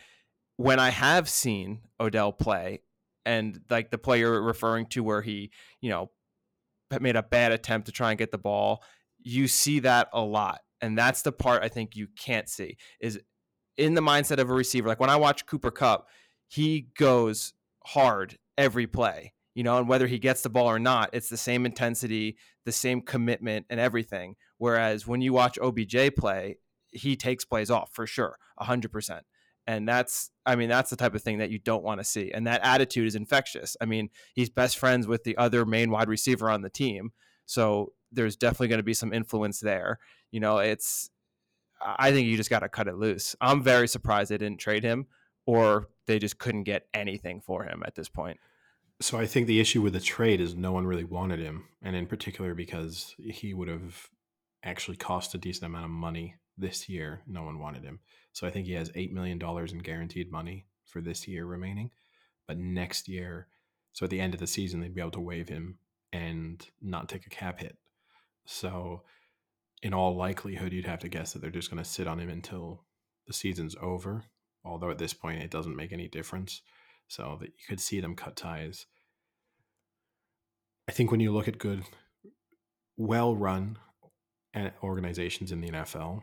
when I have seen Odell play, and like the player referring to where he, you know, made a bad attempt to try and get the ball, you see that a lot. And that's the part I think you can't see is in the mindset of a receiver. Like when I watch Cooper Kupp, he goes hard every play, you know, and whether he gets the ball or not, it's the same intensity, the same commitment and everything. Whereas when you watch O B J play, he takes plays off for sure, one hundred percent. And that's, I mean, that's the type of thing that you don't want to see. And that attitude is infectious. I mean, he's best friends with the other main wide receiver on the team. So there's definitely going to be some influence there. You know, it's, I think you just got to cut it loose. I'm very surprised they didn't trade him, or they just couldn't get anything for him at this point. So I think the issue with the trade is no one really wanted him. And in particular, because he would have actually cost a decent amount of money this year. No one wanted him. So I think he has eight million dollars in guaranteed money for this year remaining. But next year, so at the end of the season, they'd be able to waive him and not take a cap hit. So in all likelihood, you'd have to guess that they're just going to sit on him until the season's over. Although at this point, it doesn't make any difference. So that you could see them cut ties. I think when you look at good, well-run organizations in the N F L,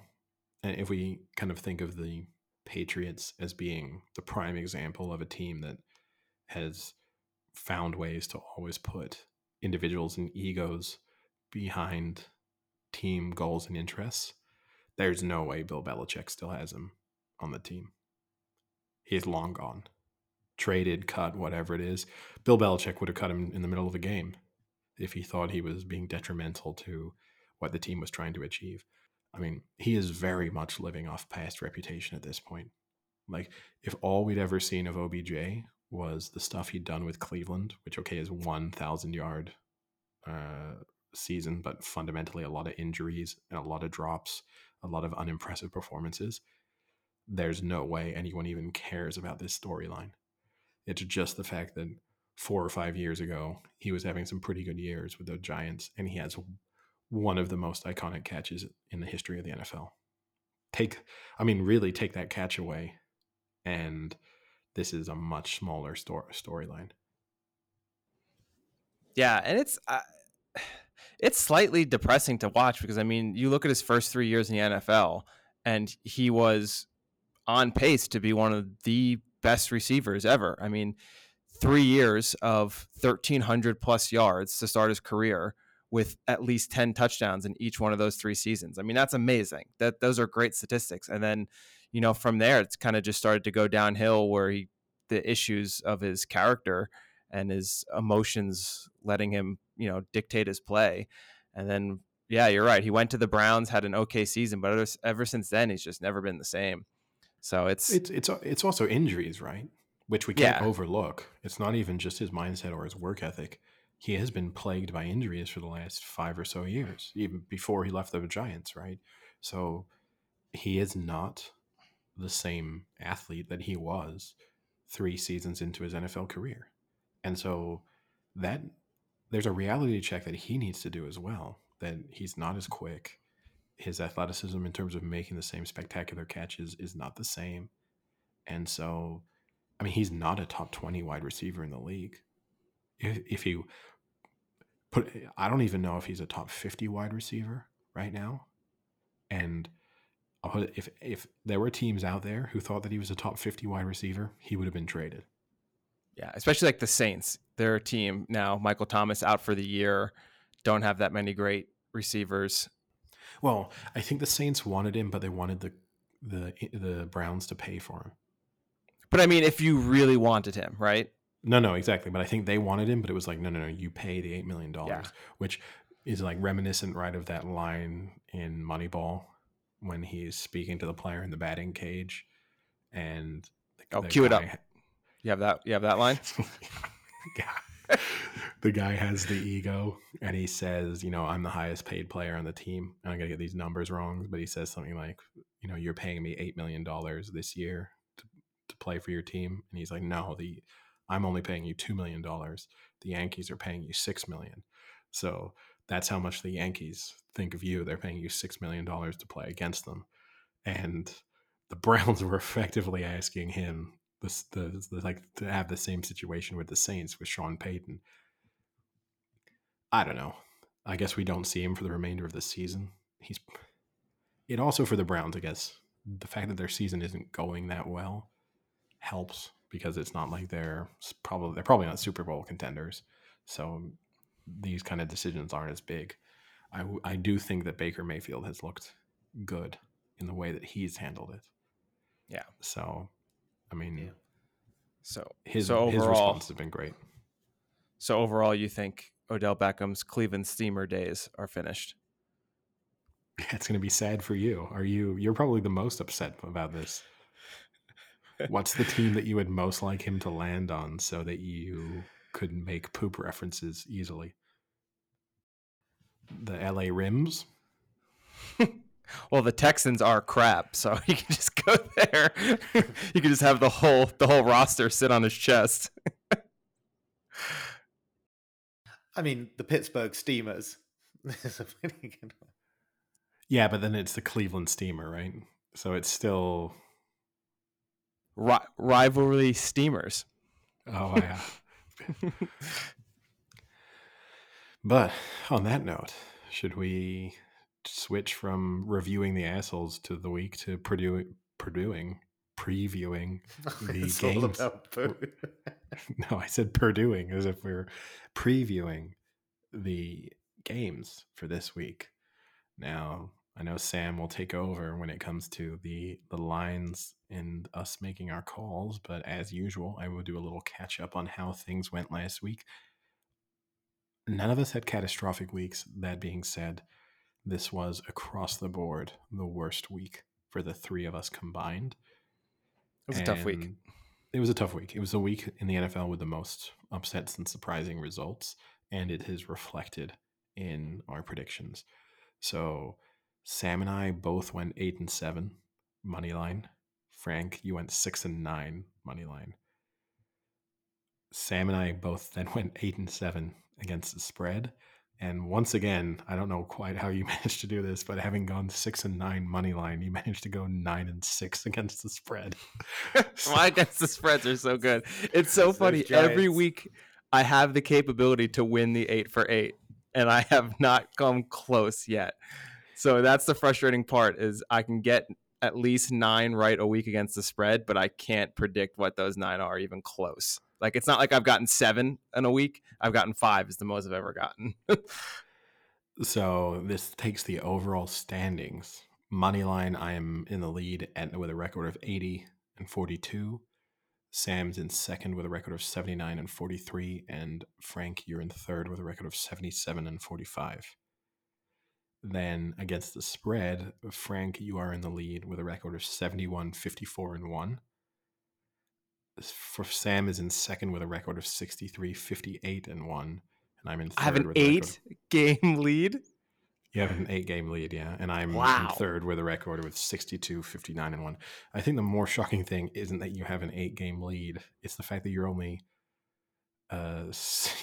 and if we kind of think of the Patriots as being the prime example of a team that has found ways to always put individuals and egos behind team goals and interests, there's no way Bill Belichick still has him on the team. He is long gone. Traded, cut, whatever it is. Bill Belichick would have cut him in the middle of a game if he thought he was being detrimental to what the team was trying to achieve. I mean, he is very much living off past reputation at this point. Like, if all we'd ever seen of O B J was the stuff he'd done with Cleveland, which, okay, is one thousand-yard uh, season, but fundamentally a lot of injuries and a lot of drops, a lot of unimpressive performances, there's no way anyone even cares about this storyline. It's just the fact that four or five years ago, he was having some pretty good years with the Giants, and he has one of the most iconic catches in the history of the N F L. Take, I mean, really take that catch away, and this is a much smaller story storyline. Yeah, and it's uh, it's slightly depressing to watch because, I mean, you look at his first three years in the N F L, and he was on pace to be one of the best receivers ever. I mean, three years of thirteen hundred plus yards to start his career, with at least ten touchdowns in each one of those three seasons. I mean, that's amazing. That those are great statistics. And then, you know, from there, it's kind of just started to go downhill where he, the issues of his character and his emotions letting him, you know, dictate his play. And then, yeah, you're right. He went to the Browns, had an okay season, but ever, ever since then, he's just never been the same. So it's... It's it's, it's also injuries, right? Which we can't yeah. overlook. It's not even just his mindset or his work ethic. He has been plagued by injuries for the last five or so years, even before he left the Giants, right? So he is not the same athlete that he was three seasons into his N F L career. And so that there's a reality check that he needs to do as well, that he's not as quick. His athleticism in terms of making the same spectacular catches is not the same. And so, I mean, he's not a top twenty wide receiver in the league. If, if he put, I don't even know if he's a top fifty wide receiver right now. And if if there were teams out there who thought that he was a top fifty wide receiver, he would have been traded. Yeah, especially like the Saints. Their team now, Michael Thomas out for the year, don't have that many great receivers. Well, I think the Saints wanted him, but they wanted the the the Browns to pay for him. But I mean, if you really wanted him, right? No, no, exactly. But I think they wanted him, but it was like, no, no, no, you pay the eight million dollars, yeah. which is like reminiscent, right, of that line in Moneyball when he's speaking to the player in the batting cage. And the, oh, the cue guy, it up. You have that, you have that line? God. The guy has the ego and he says, you know, I'm the highest paid player on the team. And I'm going to get these numbers wrong, but he says something like, you know, you're paying me eight million dollars this year to, to play for your team. And he's like, no, the I'm only paying you two million dollars. The Yankees are paying you six million dollars. So that's how much the Yankees think of you. They're paying you six million dollars to play against them. And the Browns were effectively asking him the, the, the like to have the same situation with the Saints with Sean Payton. I don't know. I guess we don't see him for the remainder of the season. He's it also for the Browns, I guess. The fact that their season isn't going that well helps because it's not like they're probably they're probably not Super Bowl contenders. So these kind of decisions aren't as big. I, I do think that Baker Mayfield has looked good in the way that he's handled it. Yeah. So, I mean, yeah. so his so overall, his responses have been great. So overall, you think Odell Beckham's Cleveland Steamer days are finished? It's going to be sad for you. Are you? You're probably the most upset about this. What's the team that you would most like him to land on so that you could make poop references easily? The L A Rims? Well, the Texans are crap, so you can just go there. You can just have the whole the whole roster sit on his chest. I mean, the Pittsburgh Steamers. Is a pretty good one. Yeah, but then it's the Cleveland Steamer, right? So it's still Ri- rivalry steamers. Oh, yeah. But on that note, should we switch from reviewing the assholes to the week to Purdue, Purdueing, previewing the it's games? All about food. No, I said Purdueing as if we were previewing the games for this week. Now, I know Sam will take over when it comes to the, the lines and us making our calls, but as usual, I will do a little catch up on how things went last week. None of us had catastrophic weeks. That being said, this was across the board the worst week for the three of us combined. It was and a tough week. It was a tough week. It was a week in the N F L with the most upsets and surprising results, and it is reflected in our predictions. So Sam and I both went eight and seven money line. Frank, you went six and nine money line. Sam and I both then went eight and seven against the spread. And once again, I don't know quite how you managed to do this, but having gone six and nine money line, you managed to go nine and six against the spread. So, my against the spreads are so good. It's so funny. Every week I have the capability to win the eight for eight. And I have not come close yet. So that's the frustrating part is I can get at least nine right a week against the spread, but I can't predict what those nine are even close. Like, it's not like I've gotten seven in a week. I've gotten five is the most I've ever gotten. So this takes the overall standings. Moneyline, I am in the lead at, with a record of eighty and forty-two. Sam's in second with a record of seventy-nine and forty-three, and Frank, you're in third with a record of seventy-seven and forty-five. Then against the spread, Frank, you are in the lead with a record of seventy-one, fifty-four, and one. For Sam is in second with a record of sixty-three, fifty-eight, and one, and I'm in third. I have an eight-game lead. You have an eight-game lead, yeah, and I'm wow. in third with a record with sixty-two, fifty-nine, and one. I think the more shocking thing isn't that you have an eight-game lead; it's the fact that you're only, uh,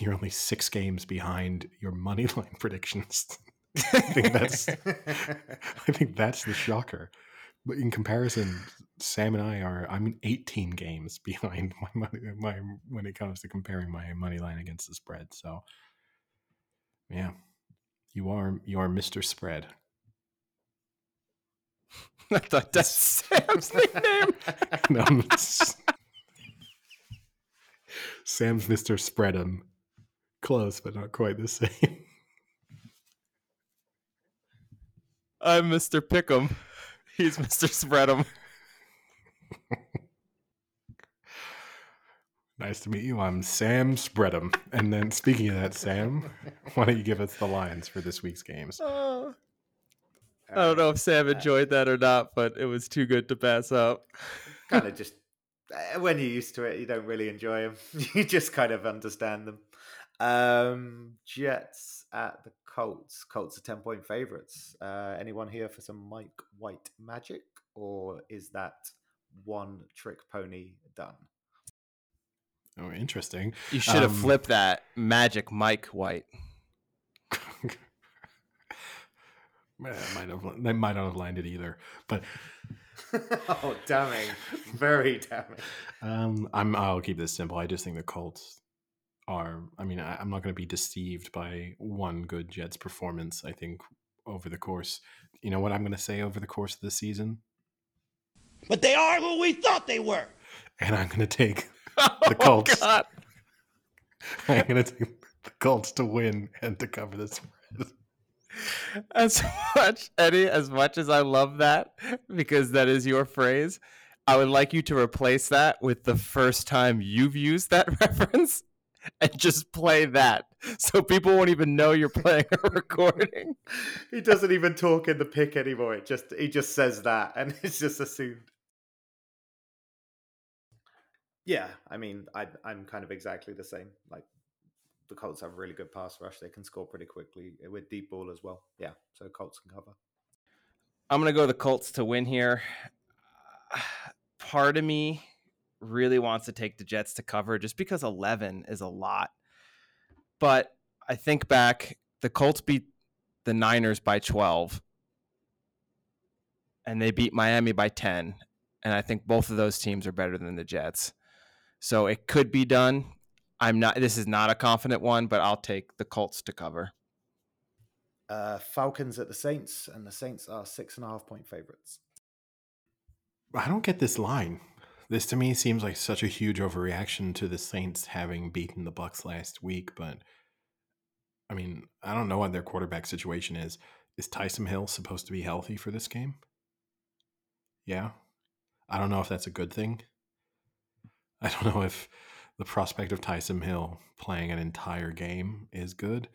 you're only six games behind your money line predictions. I think that's, I think that's the shocker. But in comparison, Sam and I are, I'm eighteen games behind my money, my when it comes to comparing my money line against the spread. So, yeah. You are you are Mister Spread. I thought that's Sam's nickname. No, Sam's Mister Spread'em. Close, but not quite the same. I'm Mister Pick'em. He's Mister Spread'em. Nice to meet you. I'm Sam Spreadham. And then speaking of that, Sam, why don't you give us the lines for this week's games? Uh, I don't know if Sam enjoyed that or not, but it was too good to pass up. Kind of just, when you're used to it, you don't really enjoy them. You just kind of understand them. Um, Jets at the Colts. Colts are ten-point favorites. Uh, anyone here for some Mike White magic? Or is that one-trick pony done? Oh, interesting. You should have um, flipped that. Magic Mike White. Man, I might have, they might not have lined it either. But oh, damning. Very damning. Um, I'm, I'll keep this simple. I just think the Colts are, I mean, I, I'm not going to be deceived by one good Jets performance, I think, over the course. You know what I'm going to say over the course of the season? But they are who we thought they were. And I'm going to take... the Colts. Oh, God. I'm going to take the Colts to win and to cover the spread. As much, Eddie, as much as I love that, because that is your phrase, I would like you to replace that with the first time you've used that reference and just play that so people won't even know you're playing a recording. He doesn't even talk in the pick anymore. It just He just says that and it's just assumed. Yeah, I mean, I, I'm kind of exactly the same. Like, the Colts have a really good pass rush. They can score pretty quickly with deep ball as well. Yeah, so Colts can cover. I'm going to go the Colts to win here. Part of me really wants to take the Jets to cover just because eleven is a lot. But I think back, the Colts beat the Niners by twelve. And they beat Miami by ten. And I think both of those teams are better than the Jets. So it could be done. I'm not. This is not a confident one, but I'll take the Colts to cover. Uh, Falcons at the Saints, and the Saints are six and a half point favorites. I don't get this line. This to me seems like such a huge overreaction to the Saints having beaten the Bucs last week. But I mean, I don't know what their quarterback situation is. Is Taysom Hill supposed to be healthy for this game? Yeah. I don't know if that's a good thing. I don't know if the prospect of Taysom Hill playing an entire game is good.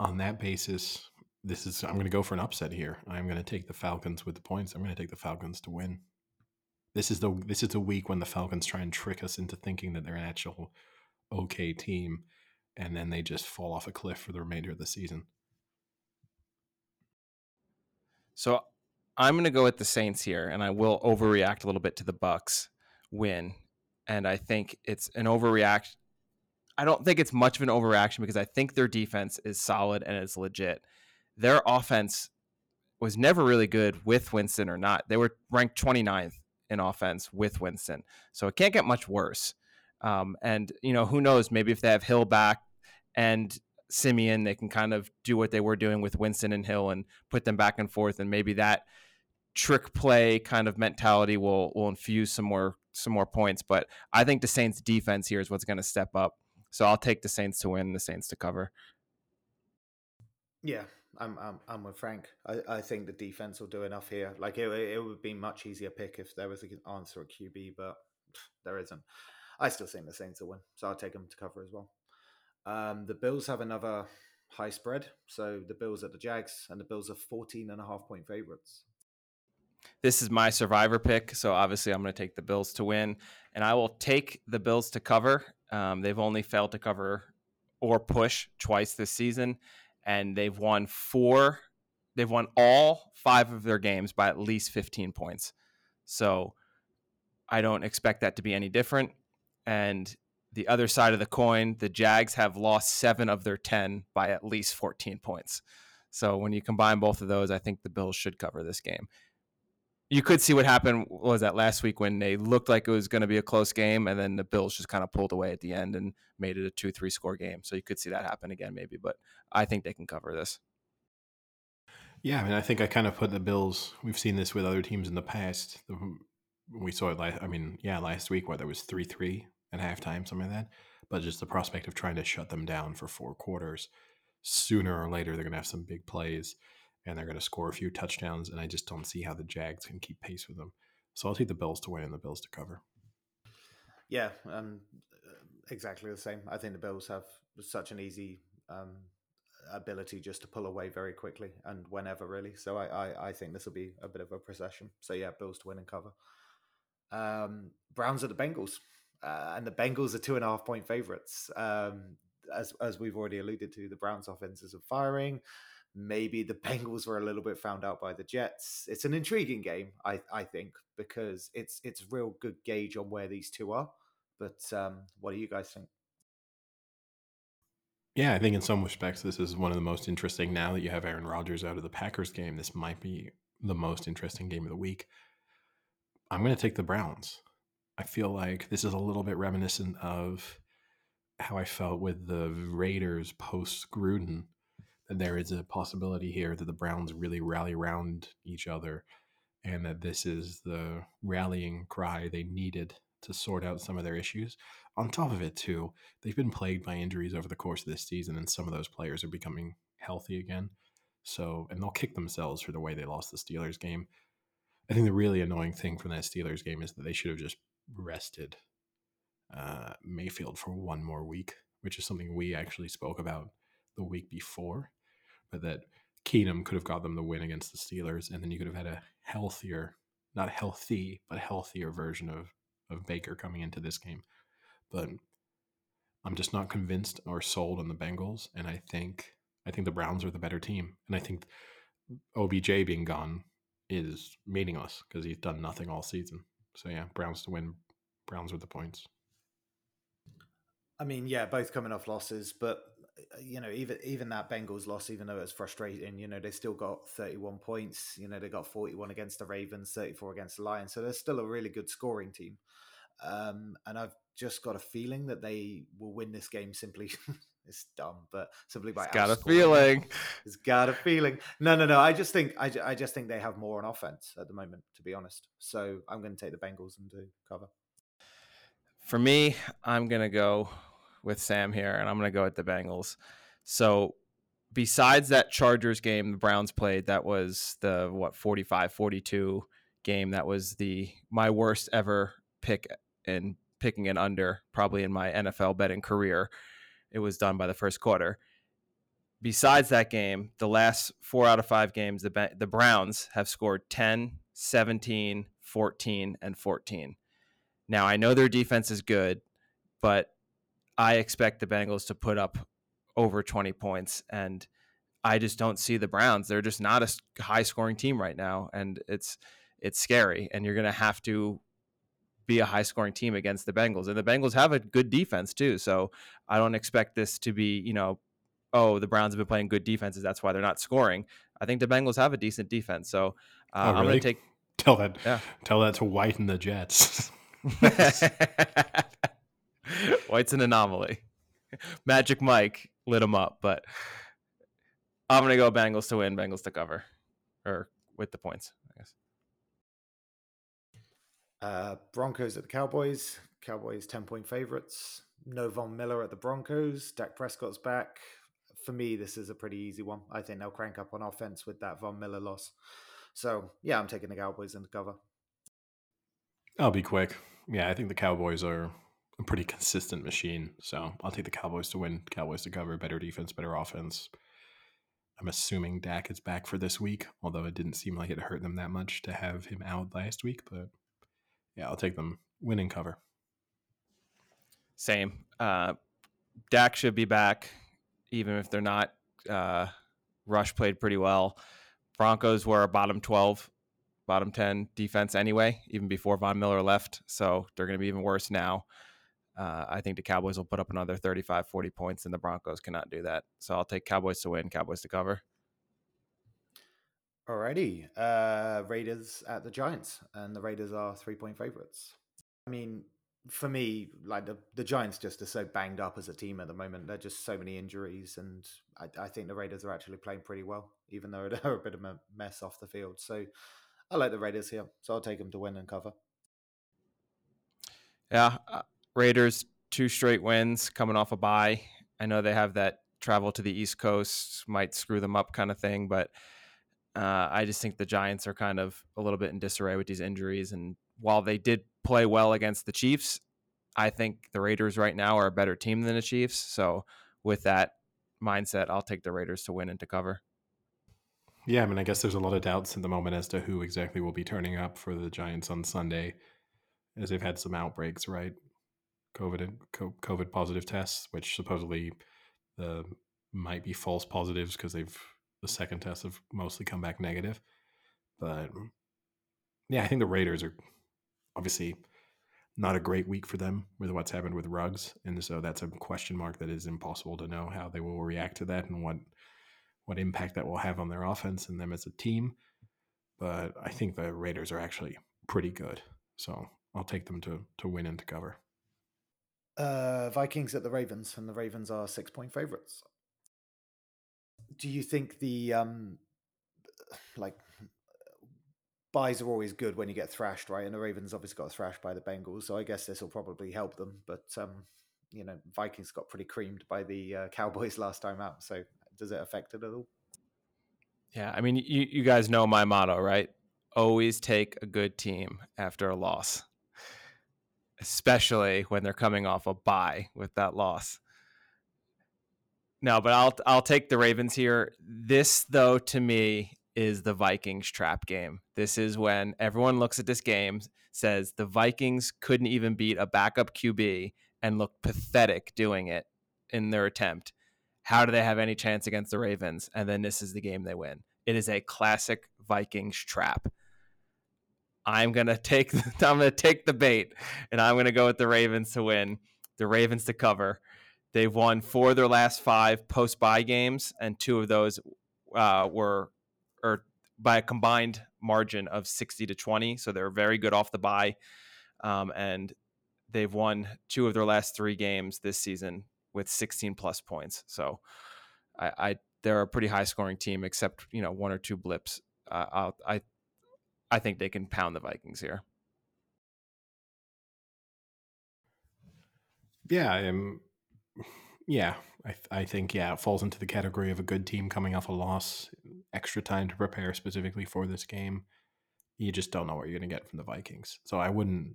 On that basis, this is I'm going to go for an upset here. I'm going to take the Falcons with the points. I'm going to take the Falcons to win. This is the this is the week when the Falcons try and trick us into thinking that they're an actual okay team, and then they just fall off a cliff for the remainder of the season. So I'm going to go with the Saints here, and I will overreact a little bit to the Bucs win. And I think it's an overreaction. I don't think it's much of an overreaction because I think their defense is solid and it's legit. Their offense was never really good with Winston or not. They were ranked twenty-ninth in offense with Winston. So it can't get much worse. Um, and, you know, who knows? Maybe if they have Hill back and Simeon, they can kind of do what they were doing with Winston and Hill and put them back and forth. And maybe that trick play kind of mentality will will infuse some more some more points. But I think the Saints defense here is what's going to step up. So I'll take the Saints to win, the Saints to cover. Yeah, I'm I'm, I'm with Frank. I, I think the defense will do enough here. Like it, it would be much easier pick if there was an answer at Q B, but there isn't. I still think the Saints will win, so I'll take them to cover as well. Um, the Bills have another high spread, so the Bills at the Jags, and the Bills are fourteen and a half point favorites. This is my survivor pick, so obviously I'm going to take the Bills to win, and I will take the Bills to cover. Um, they've only failed to cover or push twice this season, and they've won four. They've won all five of their games by at least fifteen points, so I don't expect that to be any different. And the other side of the coin, the Jags have lost seven of their ten by at least fourteen points. So when you combine both of those, I think the Bills should cover this game. You could see what happened what was that last week when they looked like it was going to be a close game, and then the Bills just kind of pulled away at the end and made it a two three score game. So you could see that happen again maybe, but I think they can cover this. Yeah, I mean, I think I kind of put the Bills, we've seen this with other teams in the past. We saw it, last, I mean, yeah, last week where there was three three. At halftime, something like that, but just the prospect of trying to shut them down for four quarters. Sooner or later, they're going to have some big plays, and they're going to score a few touchdowns, and I just don't see how the Jags can keep pace with them. So I'll take the Bills to win and the Bills to cover. Yeah, um, exactly the same. I think the Bills have such an easy um, ability just to pull away very quickly and whenever, really. So I, I, I think this will be a bit of a procession. So yeah, Bills to win and cover. Um, Browns are the Bengals, uh, and the Bengals are two and a half point favorites. Um, as as we've already alluded to, the Browns' offense is firing. Maybe the Bengals were a little bit found out by the Jets. It's an intriguing game, I, I think, because it's it's real good gauge on where these two are. But um, what do you guys think? Yeah, I think in some respects, this is one of the most interesting. Now that you have Aaron Rodgers out of the Packers game, this might be the most interesting game of the week. I'm going to take the Browns. I feel like this is a little bit reminiscent of how I felt with the Raiders post-Gruden. There is a possibility here that the Browns really rally around each other and that this is the rallying cry they needed to sort out some of their issues. On top of it, too, they've been plagued by injuries over the course of this season, and some of those players are becoming healthy again. So, and they'll kick themselves for the way they lost the Steelers game. I think the really annoying thing from that Steelers game is that they should have just rested uh, Mayfield for one more week, which is something we actually spoke about the week before, but that Keenum could have got them the win against the Steelers, and then you could have had a healthier, not healthy, but healthier version of, of Baker coming into this game. But I'm just not convinced or sold on the Bengals, and I think I think the Browns are the better team. And I think O B J being gone is meaningless because he's done nothing all season. So yeah, Browns to win, Browns with the points. I mean, yeah, both coming off losses, but you know, even even that Bengals loss, even though it was frustrating, you know, they still got thirty-one points. You know, they got forty-one against the Ravens, thirty-four against the Lions, so they're still a really good scoring team. Um, and I've just got a feeling that they will win this game simply. It's dumb, but simply by it's got a feeling. It's got a feeling. No, no, no. I just think I, I just think they have more on offense at the moment, to be honest. So I'm going to take the Bengals and do cover. For me, I'm going to go with Sam here, and I'm going to go at the Bengals. So besides that Chargers game the Browns played, that was the, what, forty-five forty-two game. That was the my worst ever pick in picking an under, probably in my N F L betting career. It was done by the first quarter. Besides that game, the last four out of five games, the the Browns have scored ten, seventeen, fourteen, and fourteen. Now, I know their defense is good, but I expect the Bengals to put up over twenty points, and I just don't see the Browns. They're just not a high-scoring team right now, and it's it's scary, and you're going to have to be a high-scoring team against the Bengals. And the Bengals have a good defense, too, so I don't expect this to be, you know, oh, the Browns have been playing good defenses, that's why they're not scoring. I think the Bengals have a decent defense, so uh, oh, really? I'm going to take... Tell that, yeah. tell that to White and the Jets. White's an anomaly. Magic Mike lit him up, but I'm gonna go Bengals to win, Bengals to cover, or with the points, I guess. Uh, Broncos at the Cowboys. Cowboys ten point favorites. No Von Miller at the Broncos. Dak Prescott's back. For me, this is a pretty easy one. I think they'll crank up on offense with that Von Miller loss. So yeah, I'm taking the Cowboys in the cover. I'll be quick. Yeah, I think the Cowboys are a pretty consistent machine. So I'll take the Cowboys to win, Cowboys to cover, better defense, better offense. I'm assuming Dak is back for this week, although it didn't seem like it hurt them that much to have him out last week. But yeah, I'll take them win and cover. Same. Uh, Dak should be back, even if they're not. Uh, Rush played pretty well. Broncos were a bottom twelve. Bottom ten defense anyway, even before Von Miller left. So they're going to be even worse now. Uh, I think the Cowboys will put up another thirty-five, forty points, and the Broncos cannot do that. So I'll take Cowboys to win, Cowboys to cover. Alrighty. Uh, Raiders at the Giants, and the Raiders are three-point favorites. I mean, for me, like the, the Giants just are so banged up as a team at the moment. There are just so many injuries, and I, I think the Raiders are actually playing pretty well, even though they're a bit of a mess off the field. So I like the Raiders here, so I'll take them to win and cover. Yeah, uh, Raiders, two straight wins coming off a bye. I know they have that travel to the East Coast, might screw them up kind of thing, but uh, I just think the Giants are kind of a little bit in disarray with these injuries. And while they did play well against the Chiefs, I think the Raiders right now are a better team than the Chiefs. So with that mindset, I'll take the Raiders to win and to cover. Yeah, I mean, I guess there's a lot of doubts at the moment as to who exactly will be turning up for the Giants on Sunday, as they've had some outbreaks, right? COVID and COVID positive tests, which supposedly uh, might be false positives because they've the second tests have mostly come back negative. But yeah, I think the Raiders are obviously not a great week for them with what's happened with Ruggs, and so that's a question mark that is impossible to know how they will react to that and what. what impact that will have on their offense and them as a team. But I think the Raiders are actually pretty good. So I'll take them to, to win and to cover. Uh, Vikings at the Ravens, and the Ravens are six point favorites. Do you think the, um, like, buys are always good when you get thrashed, right? And the Ravens obviously got thrashed by the Bengals. So I guess this will probably help them. But, um, you know, Vikings got pretty creamed by the uh, Cowboys last time out. So, does it affect it at all? Yeah, I mean, you, you guys know my motto, right? Always take a good team after a loss, especially when they're coming off a bye with that loss. No, but I'll I'll take the Ravens here. This, though, to me, is the Vikings trap game. This is when everyone looks at this game, says the Vikings couldn't even beat a backup Q B and looked pathetic doing it in their attempt. How do they have any chance against the Ravens? And then this is the game they win. It is a classic Vikings trap. I'm gonna take the, I'm gonna take the bait, and I'm gonna go with the Ravens to win, the Ravens to cover. They've won four of their last five post-bye games, and two of those uh, were or by a combined margin of sixty to twenty. So they're very good off the bye, um, and they've won two of their last three games this season with sixteen plus points. So I, I, they're a pretty high scoring team, except, you know, one or two blips. Uh, I'll, I, I think they can pound the Vikings here. Yeah. Um, yeah. I, I think, yeah, it falls into the category of a good team coming off a loss, extra time to prepare specifically for this game. You just don't know what you're going to get from the Vikings. So I wouldn't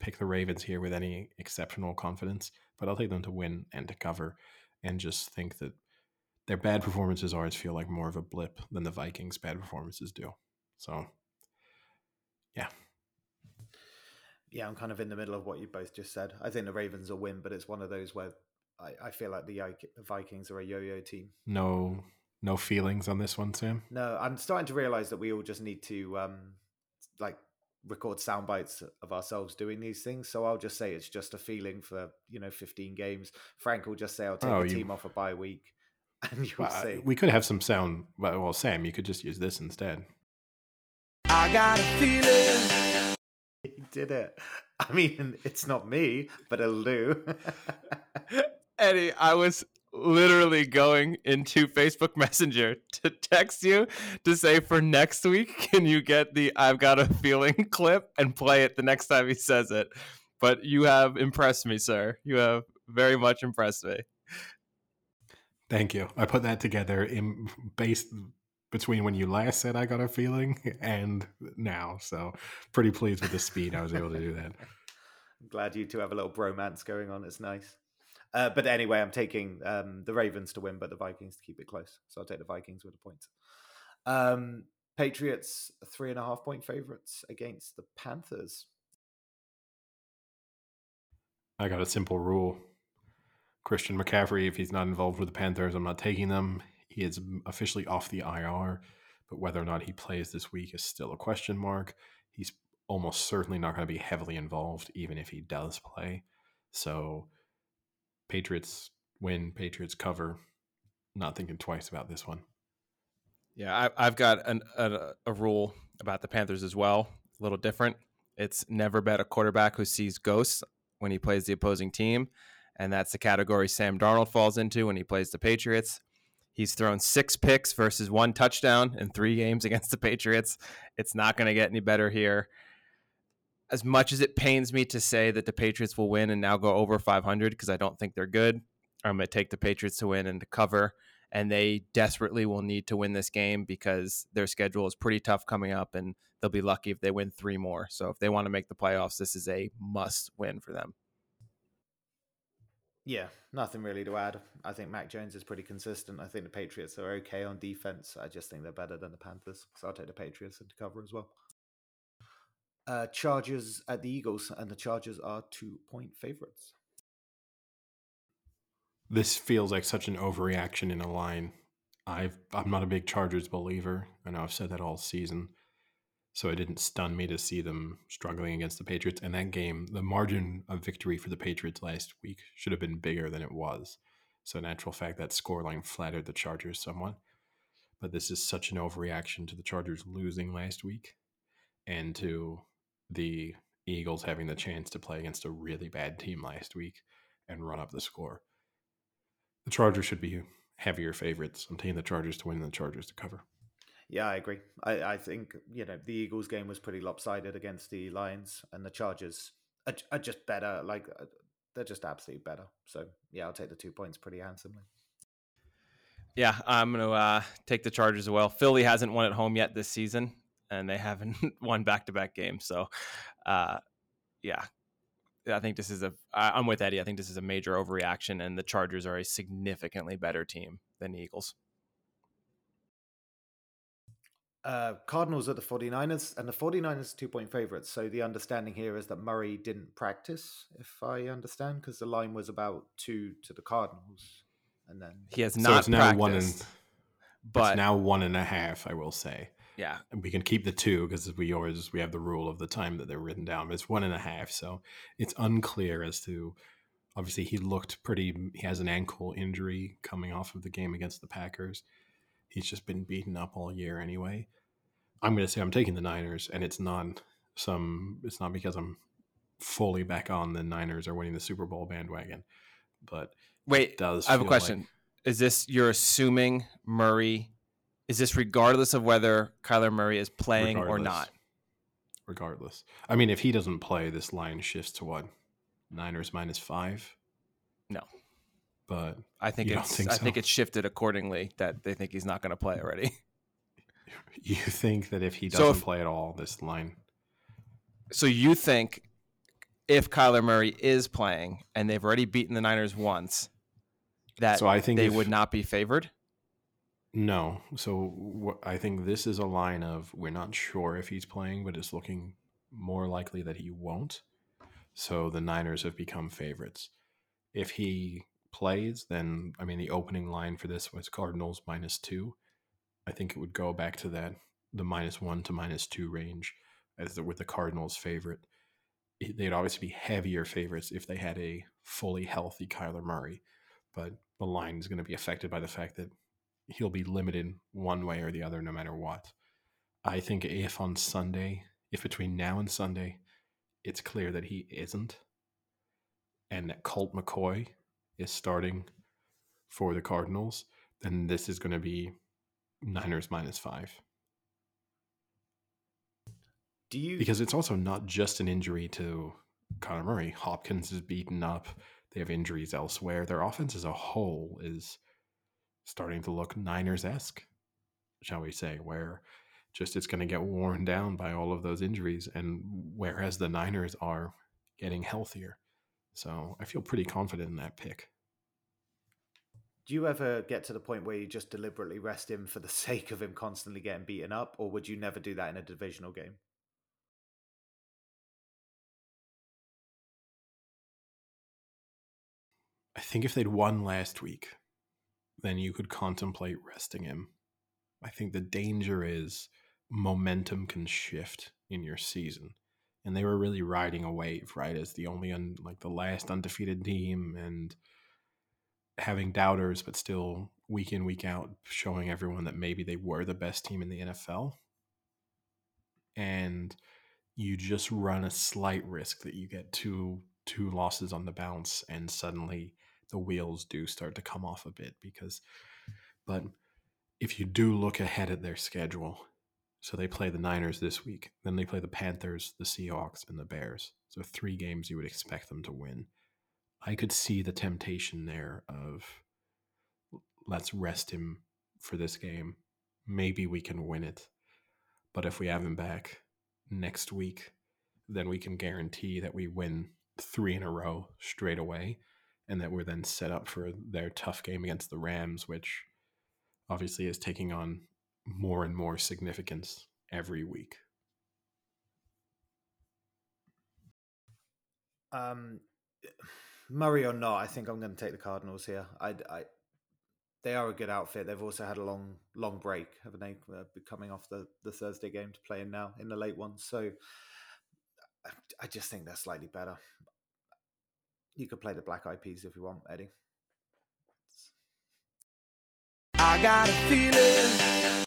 pick the Ravens here with any exceptional confidence, but I'll take them to win and to cover, and just think that their bad performances always feel like more of a blip than the Vikings' bad performances do. So, yeah. Yeah, I'm kind of in the middle of what you both just said. I think the Ravens will win, but it's one of those where I, I feel like the Vikings are a yo-yo team. No, no feelings on this one, Sam? No, I'm starting to realize that we all just need to, um, like, record sound bites of ourselves doing these things. So I'll just say it's just a feeling for, you know, fifteen games. Frank will just say I'll take oh, a team you... off a bye week, and you'll well, see. We could have some sound. Well, Sam, you could just use this instead. I got a feeling. He did it. I mean, it's not me, but a Lou. Eddie, I was literally going into Facebook Messenger to text you to say, for next week, can you get the I've Got a Feeling clip and play it the next time he says it? But you have impressed me, sir. You have very much impressed me. Thank you. I put that together in based between when you last said I got a feeling and now. So pretty pleased with the speed I was able to do that. I'm glad you two have a little bromance going on. It's nice. Uh, but anyway, I'm taking um, the Ravens to win, but the Vikings to keep it close. So I'll take the Vikings with a point. Um, Patriots, three and a half point favorites against the Panthers. I got a simple rule. Christian McCaffrey, if he's not involved with the Panthers, I'm not taking them. He is officially off the I R, but whether or not he plays this week is still a question mark. He's almost certainly not going to be heavily involved, even if he does play. So Patriots win, Patriots cover. Not thinking twice about this one. Yeah, I, I've got an, a, a rule about the Panthers as well. A little different. It's never bet a quarterback who sees ghosts when he plays the opposing team. And that's the category Sam Darnold falls into when he plays the Patriots. He's thrown six picks versus one touchdown in three games against the Patriots. It's not going to get any better here. As much as it pains me to say that the Patriots will win and now go over five hundred, because I don't think they're good, I'm going to take the Patriots to win and to cover. And they desperately will need to win this game because their schedule is pretty tough coming up, and they'll be lucky if they win three more. So if they want to make the playoffs, this is a must win for them. Yeah, nothing really to add. I think Mac Jones is pretty consistent. I think the Patriots are okay on defense. I just think they're better than the Panthers, so I'll take the Patriots into cover as well. Uh, Chargers at the Eagles, and the Chargers are two-point favorites. This feels like such an overreaction in a line. I've, I'm not a big Chargers believer. I know I've said that all season, so it didn't stun me to see them struggling against the Patriots. And that game, the margin of victory for the Patriots last week should have been bigger than it was. So natural fact, that scoreline flattered the Chargers somewhat. But this is such an overreaction to the Chargers losing last week and to the Eagles having the chance to play against a really bad team last week and run up the score. The Chargers should be heavier favorites. I'm taking the Chargers to win and the Chargers to cover. Yeah, I agree. I, I think, you know, the Eagles game was pretty lopsided against the Lions, and the Chargers are, are just better. Like, they're just absolutely better. So, yeah, I'll take the two points pretty handsomely. Yeah, I'm going to uh, take the Chargers as well. Philly hasn't won at home yet this season, and they haven't won back-to-back games. So, uh, yeah, I think this is a I'm with Eddie. I think this is a major overreaction, and the Chargers are a significantly better team than the Eagles. Uh, Cardinals are the forty-niners, and the forty-niners are two-point favorites. So the understanding here is that Murray didn't practice, if I understand, because the line was about two to the Cardinals, and then he has not so it's practiced. Now one and, but it's now one and a half, I will say. Yeah, and we can keep the two because we always we have the rule of the time that they're written down. But it's one and a half, so it's unclear as to. Obviously, he looked pretty. He has an ankle injury coming off of the game against the Packers. He's just been beaten up all year anyway. I'm going to say I'm taking the Niners, and it's not some. It's not because I'm fully back on the Niners are winning the Super Bowl bandwagon. But wait, it does I have a question? Like, is this you're assuming Murray? Is this regardless of whether Kyler Murray is playing or not? Regardless, I mean, if he doesn't play, this line shifts to what? Niners minus five. No. But I think it's think so? I think it's shifted accordingly that they think he's not going to play already. You think that if he doesn't so if, play at all, this line. So you think if Kyler Murray is playing and they've already beaten the Niners once, that so I think they if, would not be favored? No. So wh- I think this is a line of we're not sure if he's playing, but it's looking more likely that he won't. So the Niners have become favorites. If he plays, then I mean the opening line for this was Cardinals minus two. I think it would go back to that the minus one to minus two range as the, with the Cardinals favorite. It, they'd obviously be heavier favorites if they had a fully healthy Kyler Murray, but the line is going to be affected by the fact that he'll be limited one way or the other no matter what. I think if on Sunday, if between now and Sunday, it's clear that he isn't and that Colt McCoy is starting for the Cardinals, then this is going to be Niners minus five. Do you? Because it's also not just an injury to Kyler Murray. Hopkins is beaten up. They have injuries elsewhere. Their offense as a whole is starting to look Niners-esque, shall we say, where just it's going to get worn down by all of those injuries, and whereas the Niners are getting healthier. So I feel pretty confident in that pick. Do you ever get to the point where you just deliberately rest him for the sake of him constantly getting beaten up, or would you never do that in a divisional game? I think if they'd won last week, then you could contemplate resting him. I think the danger is momentum can shift in your season. And they were really riding a wave, right? As the only, un, like the last undefeated team and having doubters, but still week in, week out, showing everyone that maybe they were the best team in the N F L. And you just run a slight risk that you get two, two losses on the bounce and suddenly the wheels do start to come off a bit because, but if you do look ahead at their schedule, so they play the Niners this week. Then they play the Panthers, the Seahawks, and the Bears. So three games you would expect them to win. I could see the temptation there of let's rest him for this game. Maybe we can win it. But if we have him back next week, then we can guarantee that we win three in a row straight away. and that we're then set up for their tough game against the Rams, which obviously is taking on more and more significance every week. Um, Murray or not, I think I'm going to take the Cardinals here. I, I, they are a good outfit. They've also had a long, long break, haven't they? Uh, coming off the, the Thursday game to play in now in the late one. So I, I just think they're slightly better. You could play the Black Eyed Peas if you want, Eddie. I got a feeling.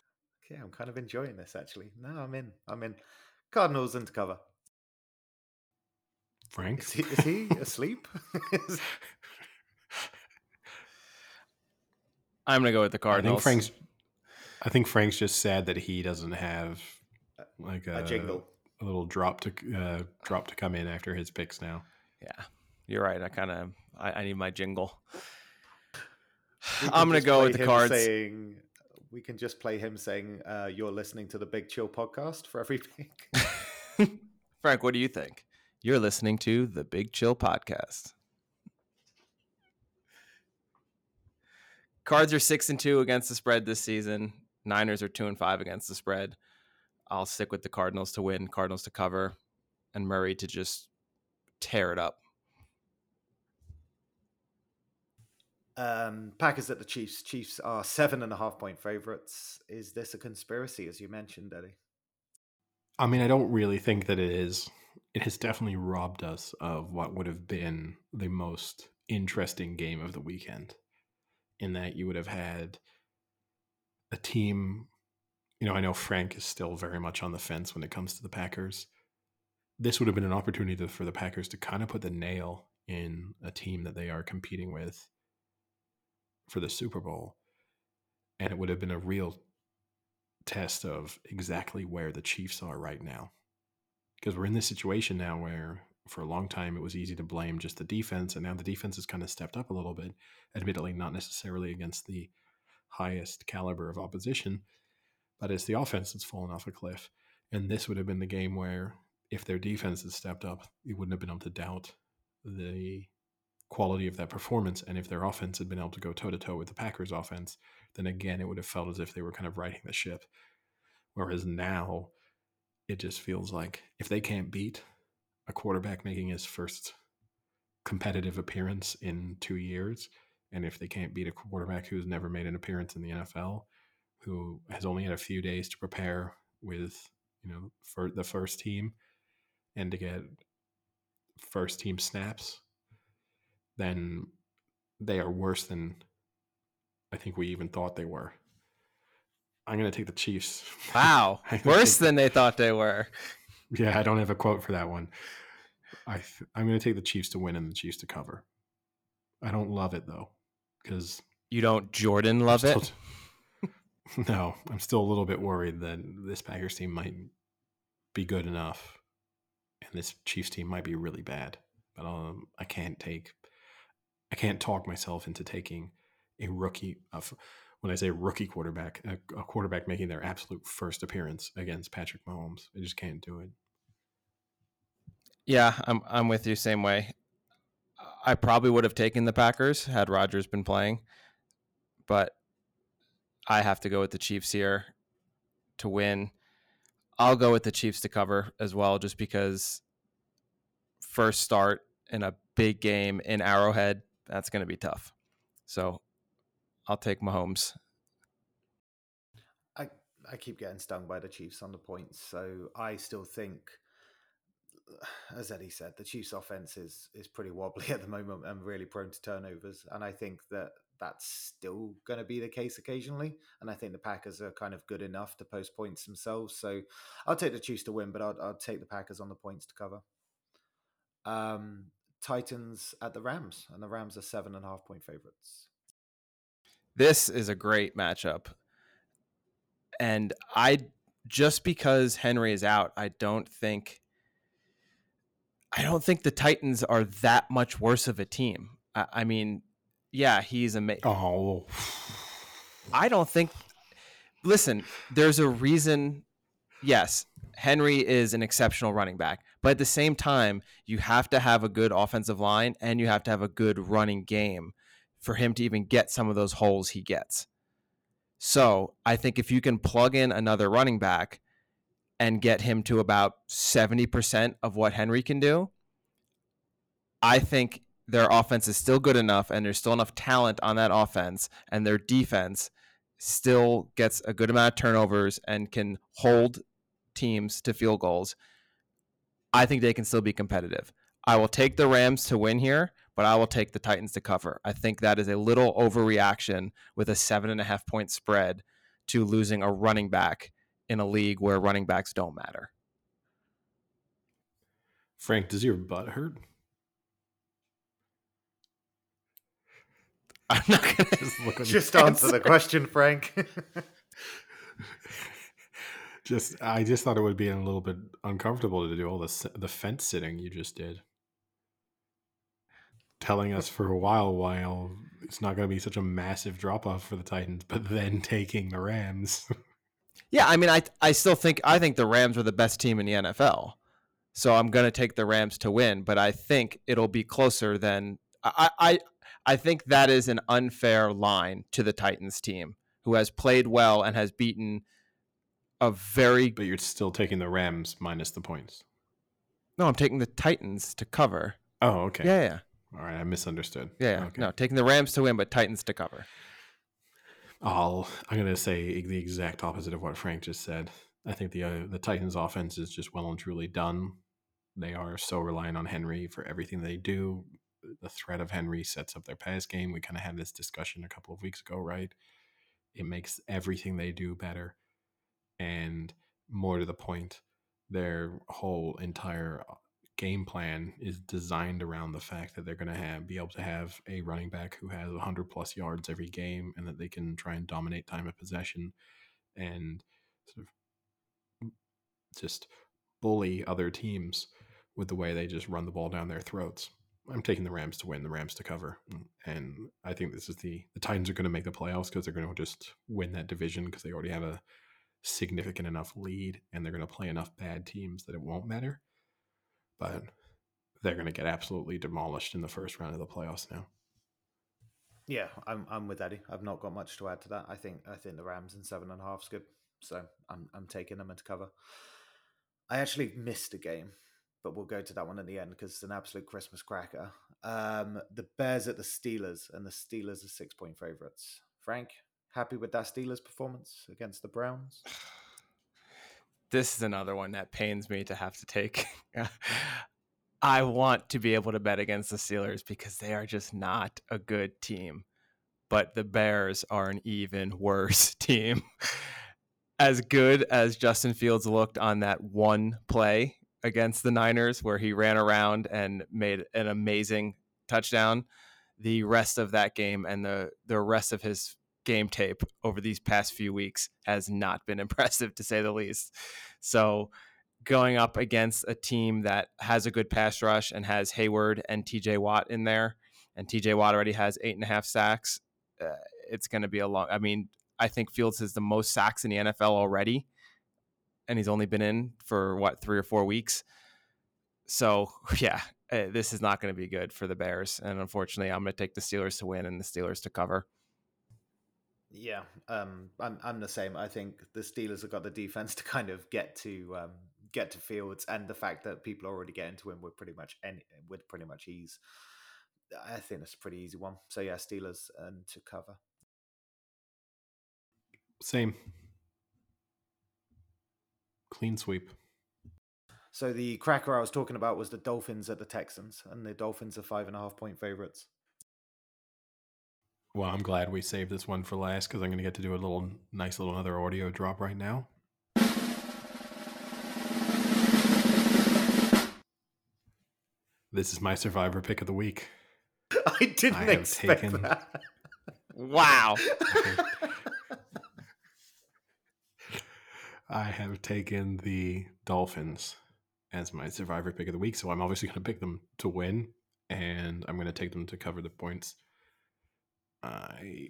Okay, I'm kind of enjoying this actually. No, I'm in. I'm in. Cardinals into cover. Frank? Is he, is he asleep? I'm going to go with the Cardinals. I think Frank's, I think Frank's just sad that he doesn't have like a, a jingle, a little drop to uh, drop to come in after his picks now. Yeah, you're right. I kind of I, I need my jingle. I'm going to go with the Cards. Saying, we can just play him saying, uh, "You're listening to the Big Chill Podcast" for every pick. Frank, what do you think? You're listening to the Big Chill Podcast. Cards are six and two against the spread this season. Niners are two and five against the spread. I'll stick with the Cardinals to win, Cardinals to cover, and Murray to just tear it up. Um, Packers at the Chiefs. Chiefs are seven and a half point favorites. Is this a conspiracy, as you mentioned, Eddie? I mean, I don't really think that it is. It has definitely robbed us of what would have been the most interesting game of the weekend, in that you would have had a team, you know, I know Frank is still very much on the fence when it comes to the Packers. This would have been an opportunity to, for the Packers to kind of put the nail in a team that they are competing with for the Super Bowl. And it would have been a real test of exactly where the Chiefs are right now. Because we're in this situation now where for a long time it was easy to blame just the defense, and now the defense has kind of stepped up a little bit, admittedly not necessarily against the highest caliber of opposition, but it's the offense that's fallen off a cliff. And this would have been the game where if their defense had stepped up, you wouldn't have been able to doubt the quality of that performance. And if their offense had been able to go toe-to-toe with the Packers offense, then again it would have felt as if they were kind of riding the ship. Whereas now it just feels like if they can't beat a quarterback making his first competitive appearance in two years, and if they can't beat a quarterback who's never made an appearance in the N F L, who has only had a few days to prepare with, you know, for the first team and to get first team snaps, then they are worse than I think we even thought they were. I'm going to take the Chiefs. Wow. Worse take... than they thought they were. Yeah, I don't have a quote for that one. I th- I'm going to take the Chiefs to win and the Chiefs to cover. I don't love it, though, because... You don't Jordan love still... it? No, I'm still a little bit worried that this Packers team might be good enough and this Chiefs team might be really bad. But um, I can't take... I can't talk myself into taking a rookie... of. When I say rookie quarterback, a quarterback making their absolute first appearance against Patrick Mahomes, I just can't do it. Yeah, I'm I'm with you same way. I probably would have taken the Packers had Rodgers been playing, but I have to go with the Chiefs here to win. I'll go with the Chiefs to cover as well, just because first start in a big game in Arrowhead, that's going to be tough. So I'll take Mahomes. I I keep getting stung by the Chiefs on the points, so I still think, as Eddie said, the Chiefs' offense is is pretty wobbly at the moment and really prone to turnovers, and I think that that's still going to be the case occasionally, and I think the Packers are kind of good enough to post points themselves, so I'll take the Chiefs to win, but I'll, I'll take the Packers on the points to cover. Um, Titans at the Rams, and the Rams are seven and a half point favorites. This is a great matchup. And I, just because Henry is out, I don't think, I don't think the Titans are that much worse of a team. I, I mean, yeah, he's amazing. Oh, I don't think, listen, there's a reason. Yes, Henry is an exceptional running back, But at the same time, you have to have a good offensive line and you have to have a good running game for him to even get some of those holes he gets. So I think if you can plug in another running back and get him to about seventy percent of what Henry can do, I think their offense is still good enough and there's still enough talent on that offense, and their defense still gets a good amount of turnovers and can hold teams to field goals. I think they can still be competitive. I will take the Rams to win here, but I will take the Titans to cover. I think that is a little overreaction with a seven and a half point spread to losing a running back in a league where running backs don't matter. Frank, does your butt hurt? I'm not going to just, look just answer the question, Frank. Just, I just thought it would be a little bit uncomfortable to do all this, the fence sitting you just did. Telling us for a while, while it's not going to be such a massive drop off for the Titans, but then taking the Rams. Yeah, I mean, I I still think I think the Rams are the best team in the N F L, so I'm going to take the Rams to win. But I think it'll be closer than I I I think that is an unfair line to the Titans team, who has played well and has beaten a very. But you're still taking the Rams minus the points. No, I'm taking the Titans to cover. Oh, okay. Yeah, yeah. All right, I misunderstood. Yeah, yeah. Okay. No, taking the Rams to win, but Titans to cover. I'll, I'm going to say the exact opposite of what Frank just said. I think the uh, the Titans' offense is just well and truly done. They are so reliant on Henry for everything they do. The threat of Henry sets up their pass game. We kind of had this discussion a couple of weeks ago, right? It makes everything they do better. And more to the point, their whole entire game plan is designed around the fact that they're going to have be able to have a running back who has one hundred plus yards every game, and that they can try and dominate time of possession and sort of just bully other teams with the way they just run the ball down their throats. I'm taking the Rams to win, the Rams to cover. And I think this is the, the Titans are going to make the playoffs because they're going to just win that division because they already have a significant enough lead, and they're going to play enough bad teams that it won't matter. But they're going to get absolutely demolished in the first round of the playoffs now. Yeah, I'm I'm with Eddie. I've not got much to add to that. I think I think the Rams in seven and a half is good, so I'm I'm taking them into cover. I actually missed a game, but we'll go to that one at the end because it's an absolute Christmas cracker. Um, the Bears at the Steelers, and the Steelers are six point favorites. Frank, happy with that Steelers performance against the Browns? This is another one that pains me to have to take. I want to be able to bet against the Steelers because they are just not a good team. But the Bears are an even worse team. As good as Justin Fields looked on that one play against the Niners where he ran around and made an amazing touchdown, the rest of that game and the, the rest of his game tape over these past few weeks has not been impressive, to say the least. So going up against a team that has a good pass rush and has Hayward and T J Watt in there, and T J Watt already has eight and a half sacks, uh, it's going to be a long, I mean, I think Fields has the most sacks in the N F L already, and he's only been in for what, three or four weeks. So yeah, uh, this is not going to be good for the Bears. And unfortunately, I'm going to take the Steelers to win and the Steelers to cover. Yeah, um, I'm I'm the same. I think the Steelers have got the defense to kind of get to um, get to Fields, and the fact that people are already getting to him with pretty much any with pretty much ease. I think it's a pretty easy one. So yeah, Steelers and um, to cover. Same. Clean sweep. So the cracker I was talking about was the Dolphins at the Texans, and the Dolphins are five and a half point favorites. Well, I'm glad we saved this one for last because I'm going to get to do a little nice little another audio drop right now. This is my Survivor pick of the week. I didn't I expect taken, that. Wow. I have, I have taken the Dolphins as my Survivor pick of the week, so I'm obviously going to pick them to win, and I'm going to take them to cover the points. I,